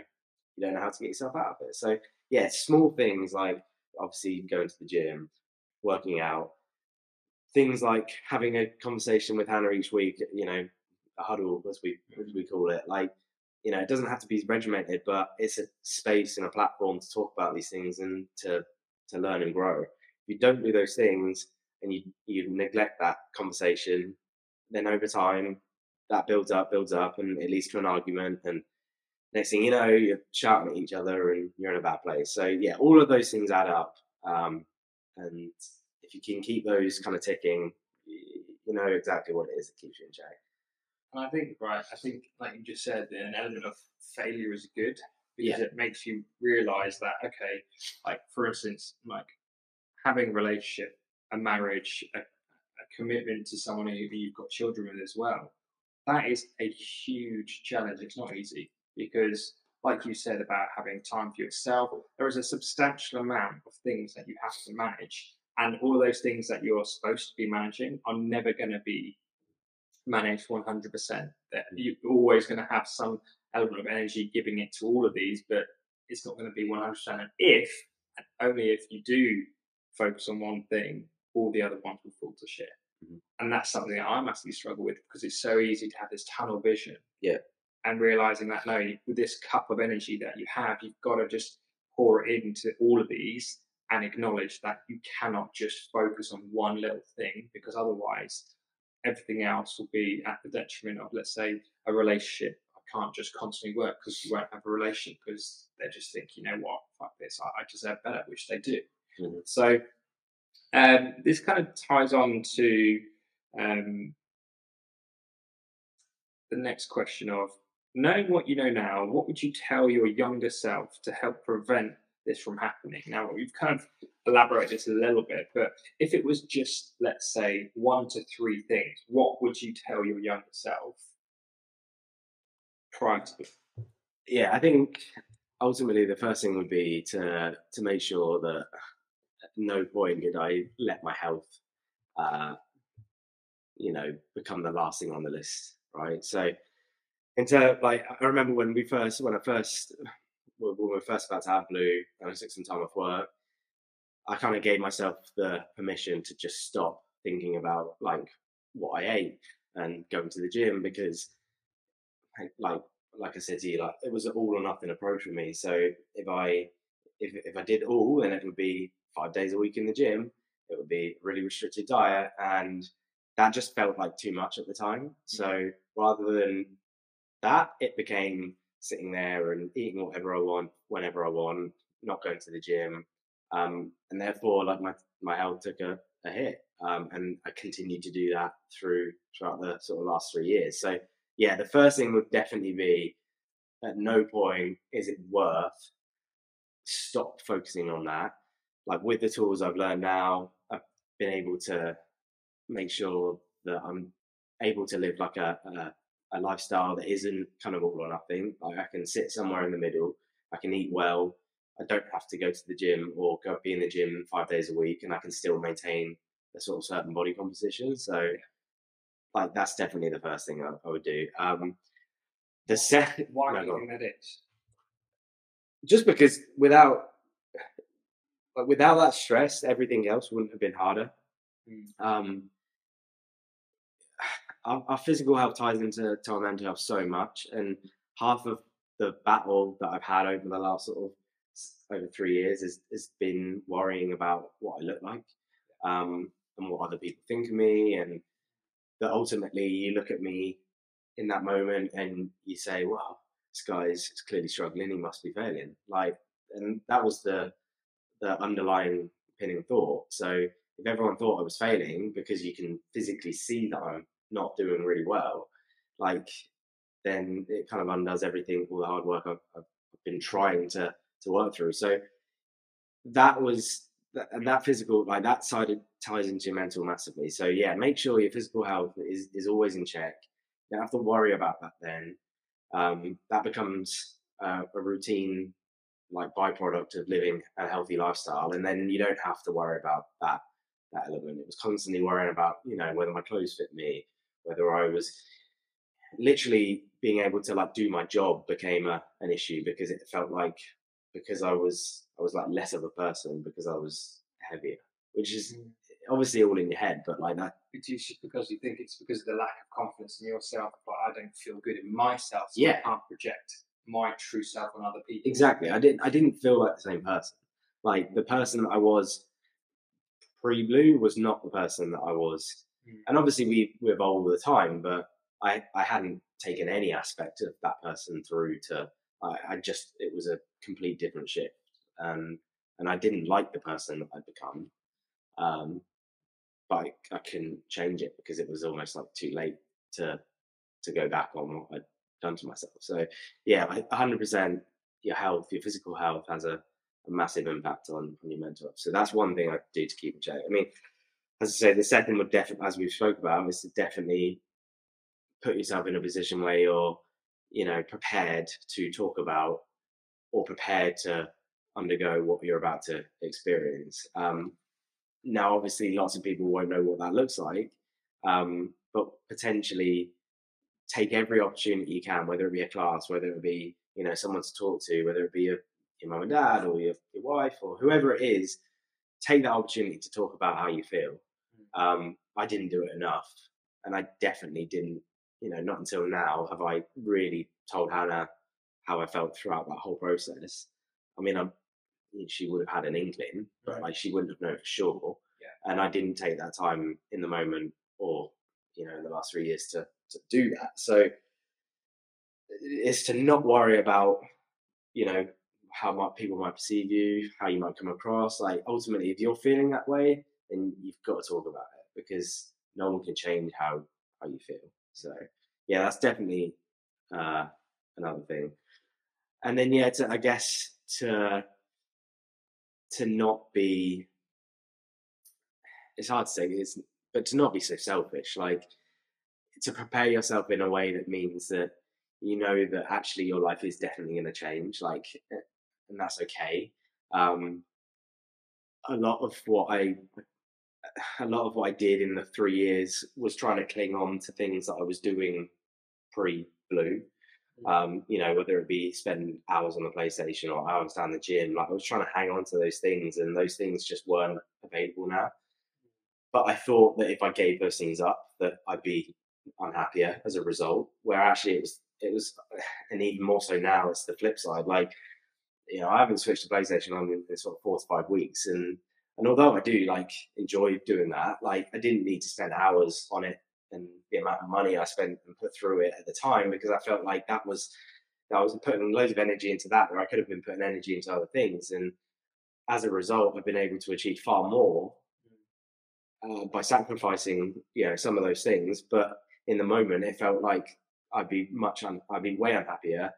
you don't know how to get yourself out of it. So yeah, small things like obviously going to the gym, working out, things like having a conversation with Hannah each week, you know, a huddle, as we call it, like, you know, it doesn't have to be regimented, but it's a space and a platform to talk about these things and to learn and grow. If you don't do those things and you neglect that conversation, then over time that builds up, and it leads to an argument. And next thing you know, you're shouting at each other and you're in a bad place. So yeah, all of those things add up. And if you can keep those kind of ticking, you know exactly what it is that keeps you in check. And I think, like you just said, an element of failure is good, because it makes you realise that, okay, like, for instance, like, having a relationship, a marriage, a commitment to someone who you've got children with as well, that is a huge challenge. It's not easy, because, like you said, about having time for yourself, there is a substantial amount of things that you have to manage, and all those things that you're supposed to be managing are never going to be managed 100%. That you're always going to have some element of energy giving it to all of these, but it's not going to be 100%. And if, and only if, you do focus on one thing, all the other ones will fall to shit. Mm-hmm. And that's something that I massively struggle with, because it's so easy to have this tunnel vision. Yeah. And realizing that, no, with this cup of energy that you have, you've got to just pour it into all of these and acknowledge that you cannot just focus on one little thing, because otherwise everything else will be at the detriment of, let's say, a relationship. I can't just constantly work because you won't have a relationship, because they just think, you know what, fuck this, I deserve better, which they do. Mm-hmm. So this kind of ties on to the next question of, knowing what you know now, what would you tell your younger self to help prevent this from happening? Now, we've kind of elaborated this a little bit, but if it was just, let's say, 1 to 3 things, what would you tell your younger self prior to this? Yeah, I think ultimately the first thing would be to make sure that at no point did I let my health, become the last thing on the list, right? So, I remember when we were first about to have Blue, and I took some time off work, I kind of gave myself the permission to just stop thinking about like what I ate and going to the gym, because like I said to you, like, it was an all or nothing approach for me. So if I did all, then it would be 5 days a week in the gym, it would be a really restricted diet, and that just felt like too much at the time. So rather than that, it became sitting there and eating whatever I want, whenever I want, not going to the gym. And therefore, like, my health took a hit. And I continued to do that throughout the sort of last 3 years. So yeah, the first thing would definitely be, at no point is it worth stop focusing on that. Like, with the tools I've learned now, I've been able to make sure that I'm able to live like a lifestyle that isn't kind of all or nothing. Like, I can sit somewhere in the middle, I can eat well, I don't have to go to the gym or be in the gym 5 days a week, and I can still maintain a sort of certain body composition. So like, that's definitely the first thing I would do. The second, why are you looking at it? Just because without that stress, everything else wouldn't have been harder. Our physical health ties into our mental health so much, and half of the battle that I've had over the last over 3 years has been worrying about what I look like, and what other people think of me, and that ultimately you look at me in that moment and you say, "Wow, this guy is clearly struggling. He must be failing." Like, and that was the underlying pinning thought. So if everyone thought I was failing, because you can physically see that I'm not doing really well, like, then it kind of undoes everything, all the hard work I've been trying to work through. So that was, and that physical, like, that side ties into your mental massively. So yeah, make sure your physical health is always in check. You don't have to worry about that then. That becomes a routine, like, byproduct of living a healthy lifestyle, and then you don't have to worry about that element. It was constantly worrying about, whether my clothes fit me, whether I was literally being able to, like, do my job became an issue, because it felt like, because I was like less of a person because I was heavier, which is obviously all in your head, but like that. It's just because you think it's because of the lack of confidence in yourself, but I don't feel good in myself, so yeah. I can't project my true self on other people. Exactly. I didn't feel like the same person. Like, the person that I was pre-Blue was not the person that I was. And obviously we evolve all the time, but I hadn't taken any aspect of that person through to, it was a complete different shift. And I didn't like the person that I'd become. But I couldn't change it, because it was almost like too late to go back on what I'd done to myself. So yeah, 100% your health, your physical health has a massive impact on your mental health. So that's one thing I do to keep in check. I mean, as I say, the second would definitely, as we've spoke about, is to definitely put yourself in a position where you're, prepared to talk about or prepared to undergo what you're about to experience. Now, obviously, lots of people won't know what that looks like, but potentially take every opportunity you can, whether it be a class, whether it be, you know, someone to talk to, whether it be your mum and dad or your wife or whoever it is, take that opportunity to talk about how you feel. I didn't do it enough, and I definitely didn't, you know, not until now have I really told Hannah how I felt throughout that whole process. I mean, she would have had an inkling, but right. Like she wouldn't have known for sure. Yeah. And I didn't take that time in the moment or, you know, in the last 3 years to do that. So it's to not worry about, you know, how might people might perceive you, how you might come across. Like ultimately, if you're feeling that way, then you've got to talk about it, because no one can change how you feel. So yeah, that's definitely another thing. And then yeah, to not be, it's hard to say, but to not be so selfish, like to prepare yourself in a way that means that you know that actually your life is definitely going to change, like, and that's okay. A lot of what I did in the 3 years was trying to cling on to things that I was doing pre-Blue. You know, whether it be spending hours on the PlayStation or hours down the gym, like I was trying to hang on to those things, and those things just weren't available now. But I thought that if I gave those things up, that I'd be unhappier as a result. Where actually it was, and even more so now, it's the flip side. Like, you know, I haven't switched to PlayStation in sort of 4 to 5 weeks, and although I do like enjoy doing that, like I didn't need to spend hours on it and the amount of money I spent and put through it at the time, because I felt like I was putting loads of energy into that, where I could have been putting energy into other things. And as a result, I've been able to achieve far more by sacrificing, you know, some of those things. But in the moment, it felt like I'd be way unhappier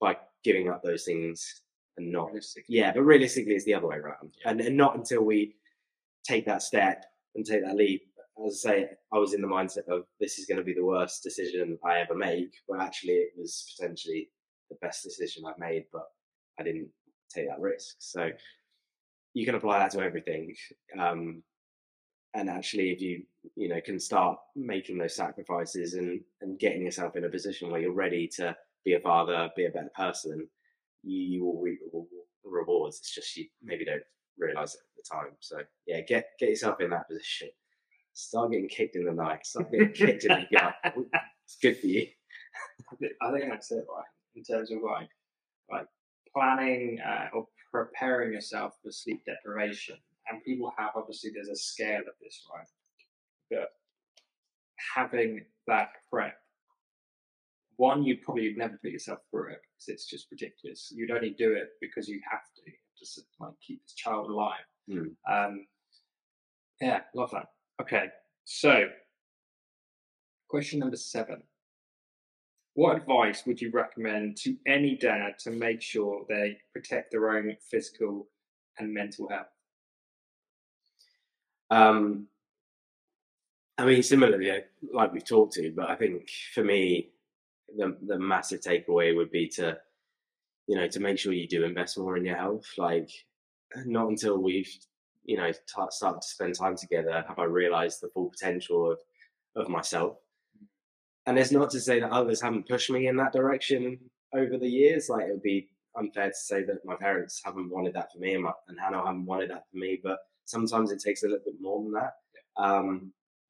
by giving up those things and not. Yeah, but realistically, it's the other way around. Yeah. And not until we take that step and take that leap. As I say, I was in the mindset of this is going to be the worst decision I ever make, but actually it was potentially the best decision I've made, but I didn't take that risk. So you can apply that to everything. And actually if you can start making those sacrifices and getting yourself in a position where you're ready to be a father, be a better person, you will reap rewards. It's just you maybe don't realise it at the time. So yeah, get yourself in that position. Start getting kicked in the night. Start getting kicked in the gut. It's good for you. I think that's it, right? In terms of like planning or preparing yourself for sleep deprivation. And people have, obviously, there's a scale of this, right? But having that prep, one, you'd probably never put yourself through it because it's just ridiculous. You'd only do it because you have to, just like keep this child alive. Mm. Yeah, love that. Okay, so question number 7. What advice would you recommend to any dad to make sure they protect their own physical and mental health? I mean, similarly, like we've talked to, but I think for me, the massive takeaway would be to, you know, to make sure you do invest more in your health. Like, not until we've, you know, start to spend time together have I realized the full potential of myself. And it's not to say that others haven't pushed me in that direction over the years. Like, it would be unfair to say that my parents haven't wanted that for me and Hannah haven't wanted that for me, but sometimes it takes a little bit more than that.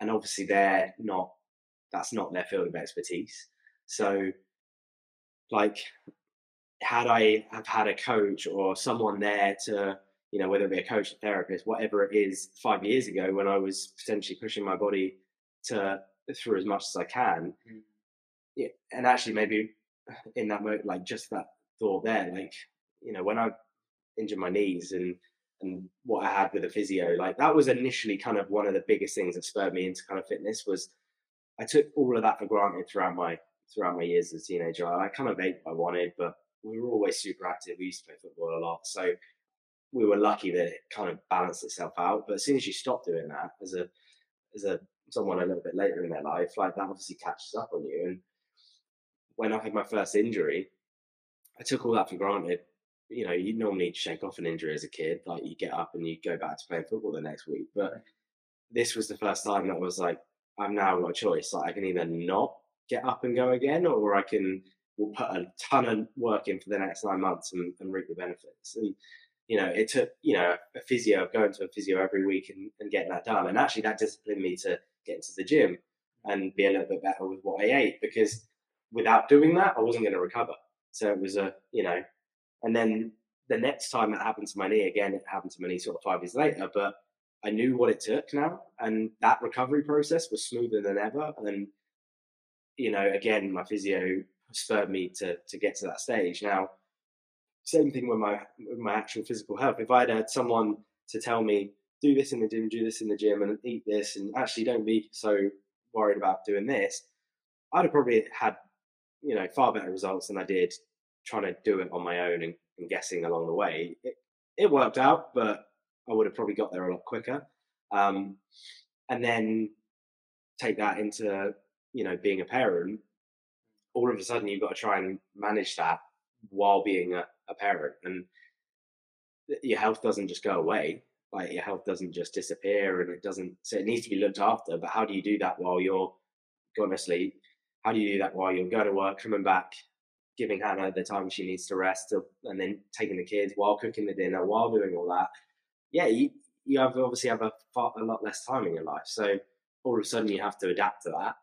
And obviously that's not their field of expertise. So like, had I have had a coach or someone there to, you know, whether it be a coach, a therapist, whatever it is, 5 years ago when I was potentially pushing my body to through as much as I can. Mm. Yeah, and actually maybe in that moment, like just that thought there, like, you know, when I injured my knees and what I had with a physio, like that was initially kind of one of the biggest things that spurred me into kind of fitness, was I took all of that for granted throughout my years as a teenager. I kind of ate what I wanted, but we were always super active. We used to play football a lot. So we were lucky that it kind of balanced itself out. But as soon as you stop doing that as someone a little bit later in their life, like that obviously catches up on you. And when I had my first injury, I took all that for granted. You know, you normally shake off an injury as a kid, like you get up and you go back to playing football the next week. But this was the first time that I was like, I've now got a choice. Like, I can either not get up and go again, or I can put a ton of work in for the next 9 months and reap the benefits. And, you know, it took, you know, a physio, going to a physio every week and getting that done. And actually that disciplined me to get into the gym and be a little bit better with what I ate, because without doing that, I wasn't going to recover. So it was a, you know, and then the next time that happened to my knee, again, it happened to my knee sort of 5 years later, but I knew what it took now. And that recovery process was smoother than ever. And, you know, again, my physio spurred me to get to that stage. Now, same thing with my actual physical health. If I'd had someone to tell me, do this in the gym, do this in the gym, and eat this, and actually don't be so worried about doing this, I'd have probably had, you know, far better results than I did trying to do it on my own and guessing along the way. It worked out, but I would have probably got there a lot quicker. And then take that into, you know, being a parent. All of a sudden you've got to try and manage that while being a parent, and your health doesn't just go away. Like, your health doesn't just disappear, and it doesn't, so it needs to be looked after. But how do you do that while you're going to sleep? How do you do that while you're going to work, coming back, giving Hannah the time she needs to rest, and then taking the kids, while cooking the dinner, while doing all that? Yeah, you have obviously have a lot less time in your life. So all of a sudden you have to adapt to that.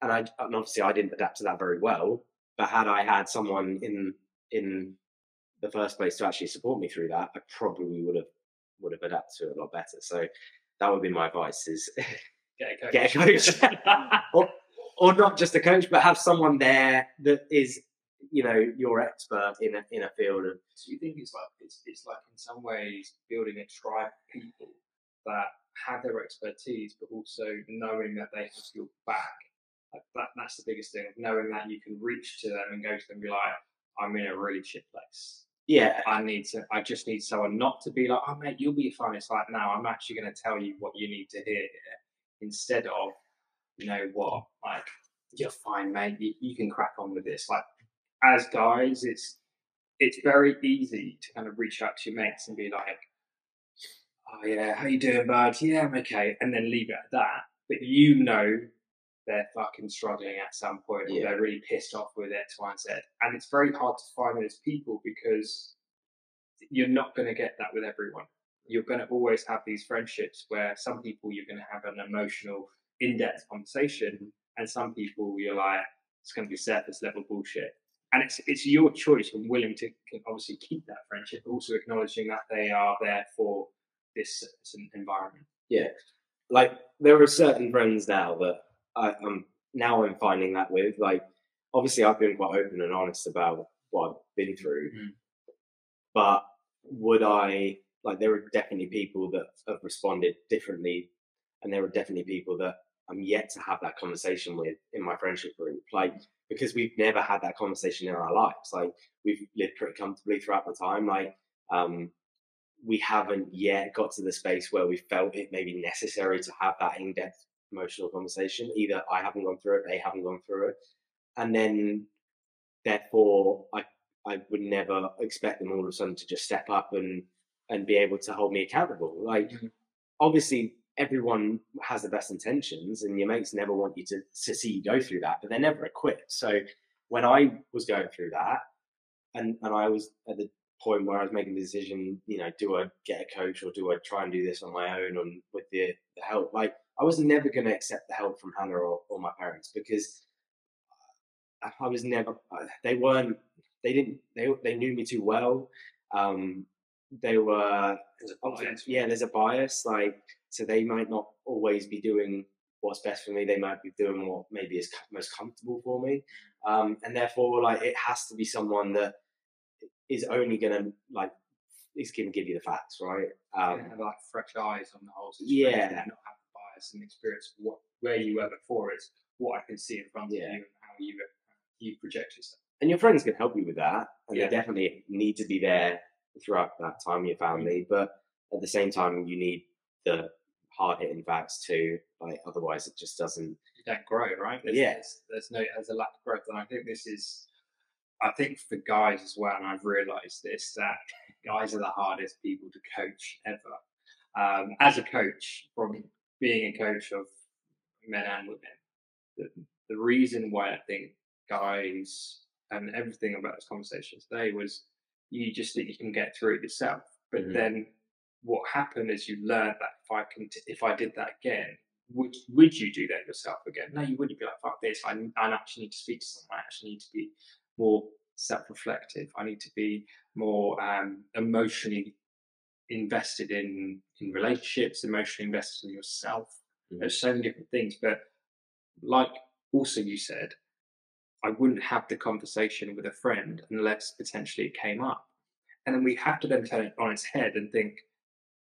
And obviously I didn't adapt to that very well, but had I had someone in the first place to actually support me through that, I probably would have adapted to it a lot better. So that would be my advice, is get a coach. or not just a coach, but have someone there that is, you know, your expert in a field. Of, so you think it's like in some ways building a tribe of people that have their expertise, but also knowing that they have your back. That's the biggest thing, knowing that you can reach to them and go to them and be like, I'm in a really shit place. Yeah. I just need someone not to be like, oh mate, you'll be fine. It's like, no, I'm actually going to tell you what you need to hear, instead of, you know what, like, you're fine, mate. You can crack on with this. Like, as guys, it's very easy to kind of reach out to your mates and be like, oh yeah, how you doing, bud? Yeah, I'm okay. And then leave it at that. But you know, they're fucking struggling at some point, or they're really pissed off with X, Y, and Z. And it's very hard to find those people, because you're not going to get that with everyone. You're going to always have these friendships where some people you're going to have an emotional, in-depth conversation, and some people you're like, it's going to be surface level bullshit. And it's your choice when willing to obviously keep that friendship, but also acknowledging that they are there for this certain environment. Yeah. Like, there are certain friends now that I'm finding that with, like, obviously I've been quite open and honest about what I've been through, but there are definitely people that have responded differently, and there are definitely people that I'm yet to have that conversation with in my friendship group, like, because we've never had that conversation in our lives. Like, we've lived pretty comfortably throughout the time, like, we haven't yet got to the space where we felt it may be necessary to have that in-depth emotional conversation. Either I haven't gone through it, they haven't gone through it, and then therefore I would never expect them all of a sudden to just step up and be able to hold me accountable. Like, obviously everyone has the best intentions, and your mates never want you to see you go through that, but they're never equipped. So when I was going through that, and I was at the point where I was making the decision, you know, do I get a coach, or do I try and do this on my own and with the help? Like, I was never going to accept the help from Hannah or my parents, because I was never, they knew me too well. There's a bias. Like, so they might not always be doing what's best for me. They might be doing what maybe is most comfortable for me. And therefore, like, it has to be someone that is only going to, like, is going to give you the facts, right? Have, like, fresh eyes on the whole situation. Yeah. And not have bias and experience where you were before. It's what I can see in front of you and how you project yourself. And your friends can help you with that. And they definitely need to be there throughout that time, your family. But at the same time, you need the hard-hitting facts too. Like, otherwise, it just doesn't... You don't grow, right? There's a lack of growth. And I think this is... I think for guys as well, and I've realised this, that guys are the hardest people to coach ever. As a coach, from being a coach of men and women. The reason why I think guys and everything about this conversation today was you just think you can get through it yourself. But mm-hmm. then what happened is you learned that if I did that again, would you do that yourself again? No, you wouldn't. You'd be like, fuck this. I actually need to speak to someone. I actually need to be more self-reflective. I need to be more emotionally invested in relationships, emotionally invested in yourself. Mm-hmm. There's so many different things. But like also you said, I wouldn't have the conversation with a friend unless potentially it came up. And then we have to then turn it on its head and think,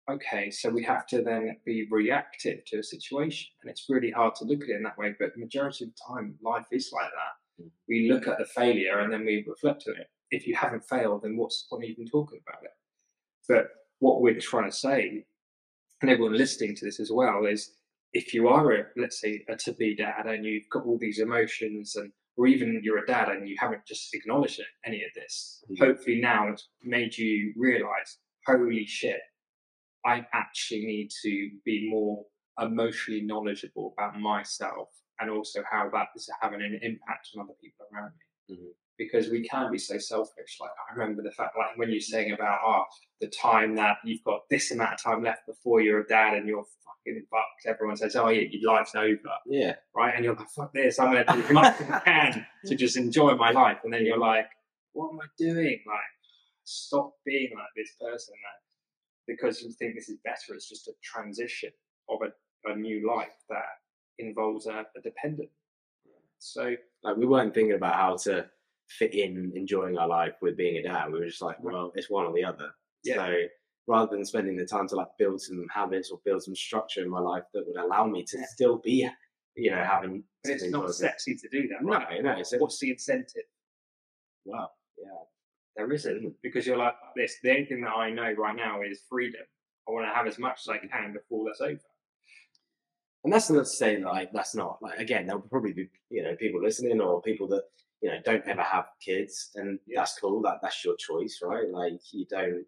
okay, so we have to then be reactive to a situation. And it's really hard to look at it in that way. But majority of the time, life is like that. We look at the failure and then we reflect on it. If you haven't failed, then what's the point even talking about it? But what we're trying to say, and everyone listening to this as well, is if you are, let's say, a to-be dad and you've got all these emotions and or even you're a dad and you haven't just acknowledged any of this, mm-hmm. hopefully now it's made you realise, holy shit, I actually need to be more emotionally knowledgeable about myself and also how that is having an impact on other people around me. Mm-hmm. Because we can be so selfish. Like, I remember the fact, like, when you're saying about the time that you've got this amount of time left before you're a dad and you're fucking fucked. Everyone says, oh, yeah, your life's over. Yeah. Right? And you're like, fuck this. I'm going to do as much as I can to just enjoy my life. And then you're like, what am I doing? Like, stop being like this person. Like, because you think this is better, it's just a transition of a new life that involves a dependent. So, like, we weren't thinking about how to fit in enjoying our life with being a dad. We were just like, well, it's one or the other. Yeah. So, rather than spending the time to like build some habits or build some structure in my life that would allow me to still be, you know, having. But it's not sexy to do that, right? No. What's the incentive? Wow. Yeah. There isn't, because you're like this. The only thing that I know right now is freedom. I want to have as much as I can before that's over. And that's not to say like that's not like, again, there'll probably be, you know, people listening or people that, you know, don't ever have kids, and that's cool. That's your choice, right? Like you don't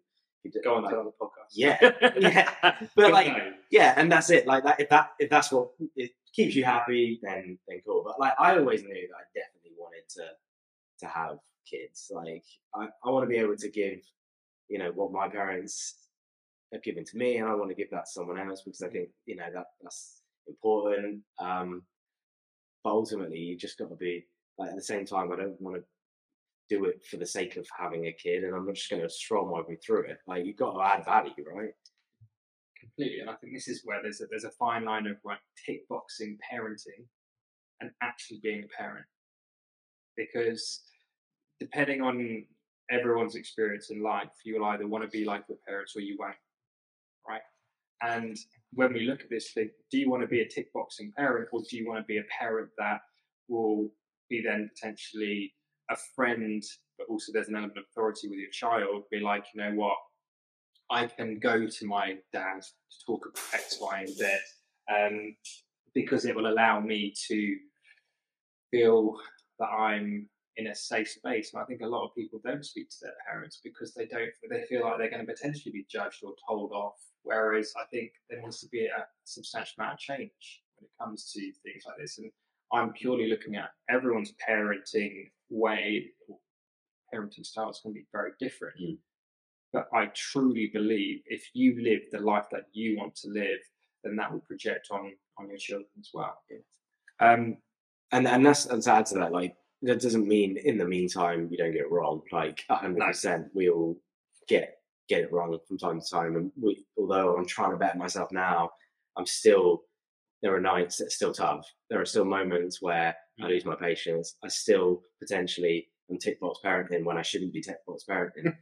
go on like, the podcast. But like and that's it. Like that if that's what it keeps you happy, then cool. But like I always knew that I definitely wanted to have kids. Like I want to be able to give, you know, what my parents have given to me, and I want to give that to someone else, because I think, you know, that's important. But ultimately you just got to be like, at the same time, I don't want to do it for the sake of having a kid, and I'm not just going to stroll my way through it. Like, you've got to add value, right? Completely. And I think this is where there's a fine line of like tick boxing parenting and actually being a parent, because depending on everyone's experience in life, you'll either want to be like your parents or you won't, right? And when we look at this thing, do you want to be a tick boxing parent, or do you want to be a parent that will be then potentially a friend, but also there's an element of authority with your child, be like, you know what, I can go to my dad to talk about X, Y, and Z, because it will allow me to feel that I'm in a safe space. And I think a lot of people don't speak to their parents because they feel like they're going to potentially be judged or told off. Whereas I think there needs to be a substantial amount of change when it comes to things like this. And I'm purely looking at everyone's parenting way, parenting styles can be very different. Mm. But I truly believe if you live the life that you want to live, then that will project on your children as well. Yeah. And that's, to add to that, like, that doesn't mean in the meantime you don't get it wrong. Like 100%, we all get it wrong from time to time. And although I'm trying to better myself now, there are nights that's still tough. There are still moments where I lose my patience. I still potentially am tick box parenting when I shouldn't be tick box parenting.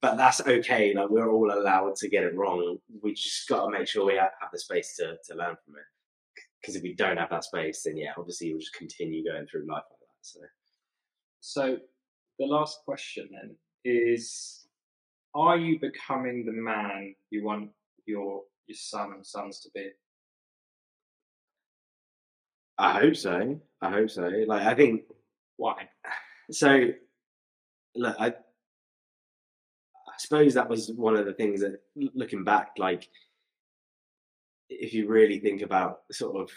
But that's okay. Like, we're all allowed to get it wrong. We just got to make sure we have the space to learn from it. Because if we don't have that space, then obviously we'll just continue going through life. So the last question then is, are you becoming the man you want your son and sons to be? I hope so. Like, I think why? So look, I suppose that was one of the things that, looking back, like if you really think about sort of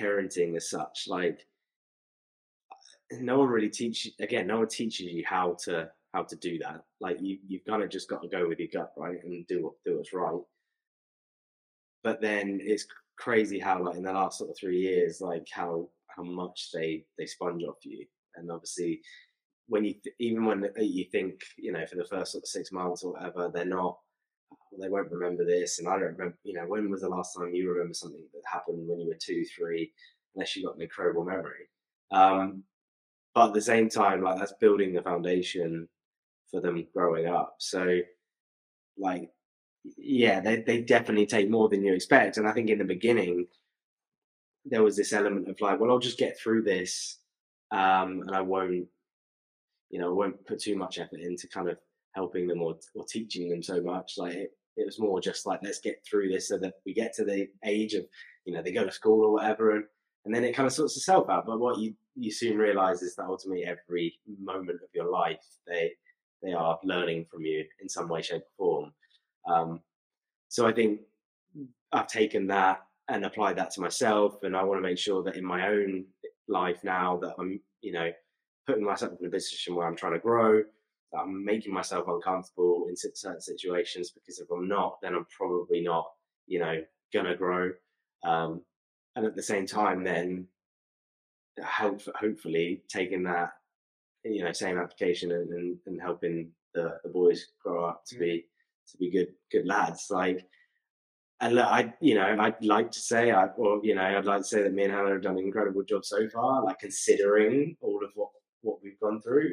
parenting as such, like no one really teaches. Again, no one teaches you how to do that. Like you've kind of just got to go with your gut, right, and do what's right. But then it's crazy how, like, in the last sort of 3 years, like how much they sponge off you. And obviously, when you even when you think, you know, for the first sort of 6 months or whatever, they're not. They won't remember this, and I don't remember. You know, when was the last time you remember something that happened when you were 2, 3? Unless you got an incredible memory. But at the same time, like, that's building the foundation for them growing up. So, like, yeah, they definitely take more than you expect. And I think in the beginning, there was this element of like, well, I'll just get through this, and I won't, you know, I won't put too much effort into kind of helping them or teaching them so much. Like it was more just like, let's get through this so that we get to the age of, you know, they go to school or whatever, and then it kind of sorts itself out. But what you soon realize is that ultimately every moment of your life, they are learning from you in some way, shape, or form. So I think I've taken that and applied that to myself, and I want to make sure that in my own life now that I'm, you know, putting myself in a position where I'm trying to grow, that I'm making myself uncomfortable in certain situations, because if I'm not, then I'm probably not, you know, gonna grow. And at the same time, then hopefully taking that, you know, same application and helping the boys grow up to be good lads. Like, and I, you know, I'd like to say, I'd like to say that me and Hannah have done an incredible job so far, like considering all of what we've gone through,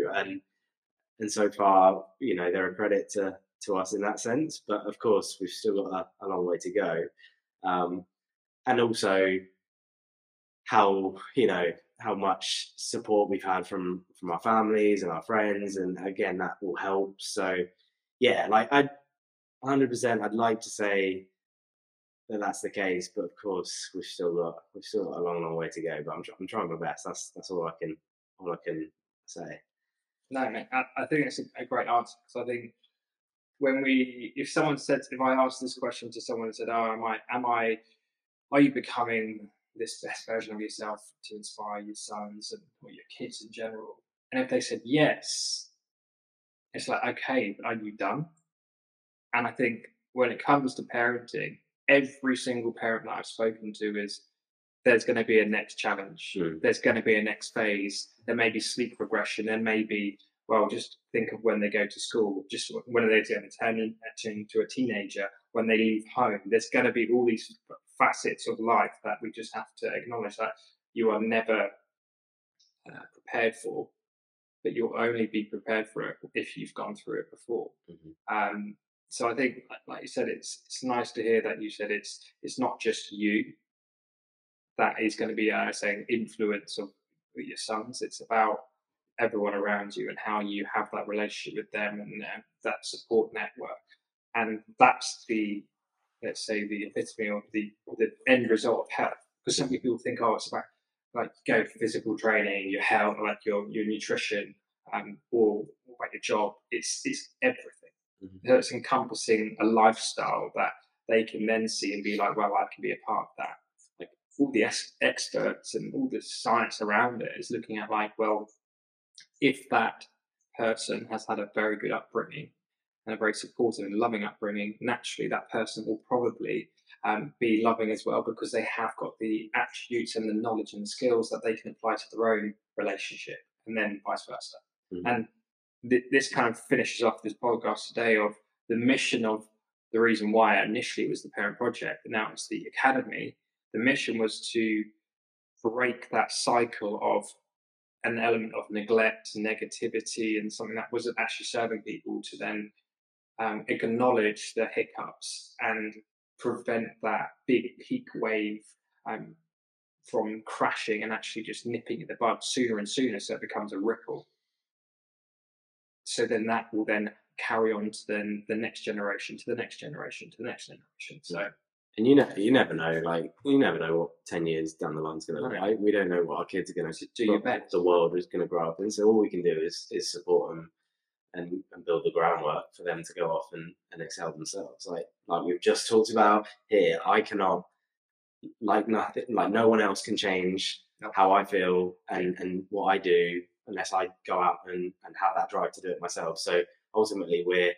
and so far, you know, they're a credit to us in that sense. But of course, we've still got a long way to go. And also how, you know, how much support we've had from our families and our friends. And again, that all helps. So yeah, like 100%, I'd like to say that that's the case, but of course we've still got a long way to go, but I'm trying my best. That's all I can say. No, mate, I think it's a great answer, because I think if I asked this question to someone and said, "Oh, are you becoming this best version of yourself to inspire your sons or your kids in general?" And if they said yes, it's like, okay, but are you done? And I think when it comes to parenting, every single parent that I've spoken to is, there's going to be a next challenge. Mm. There's going to be a next phase. There may be sleep regression. There may be, well, just think of when they go to school, just when they turn into a teenager, when they leave home. There's going to be all these facets of life that we just have to acknowledge that you are never prepared for, but you'll only be prepared for it if you've gone through it before. Mm-hmm. So I think, like you said, it's nice to hear that you said it's not just you that is going to be, an influence of your sons. It's about everyone around you and how you have that relationship with them and that support network. And that's the, let's say, the epitome of the end result of health. Because some people think, oh, it's about like go for physical training, your health, like your nutrition, or about your job. It's everything. Mm-hmm. So it's encompassing a lifestyle that they can then see and be like, well, I can be a part of that. All the experts and all the science around it is looking at like, well, if that person has had a very good upbringing and a very supportive and loving upbringing, naturally that person will probably be loving as well, because they have got the attributes and the knowledge and the skills that they can apply to their own relationship, and then vice versa. Mm-hmm. And this kind of finishes off this podcast today of the mission of the reason why initially it was the Parent Project, but now it's the Academy. The mission was to break that cycle of an element of neglect, negativity, and something that wasn't actually serving people, to then acknowledge the hiccups and prevent that big peak wave from crashing, and actually just nipping at the bud sooner and sooner, so it becomes a ripple. So then that will then carry on to then the next generation, to the next generation, to the next generation. So. And you never know, like, you never know what 10 years down the line's going to look like. We don't know what our kids are going to do. The world is going to grow up in. So all we can do is support them and build the groundwork for them to go off and excel themselves. Like we've just talked about here, I cannot, like nothing, like no one else can change how I feel and what I do unless I go out and have that drive to do it myself. So ultimately we're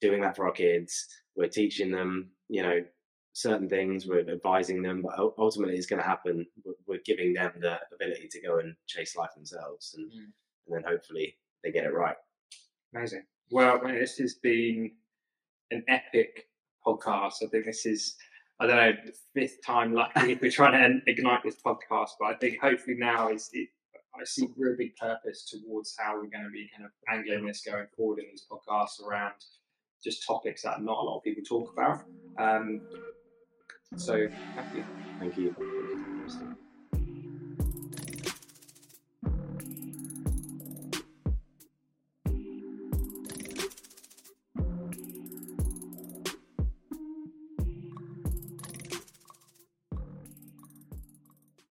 doing that for our kids. We're teaching them, you know, certain things, we're advising them, but ultimately it's going to happen. We're giving them the ability to go and chase life themselves and then hopefully they get it right. Amazing. Well, this has been an epic podcast. I think this is, I don't know, the 5th time lucky if we're trying to ignite this podcast, but I think hopefully now I see real big purpose towards how we're going to be kind of angling this going forward in these podcasts around just topics that not a lot of people talk about. So, thank you. Thank you.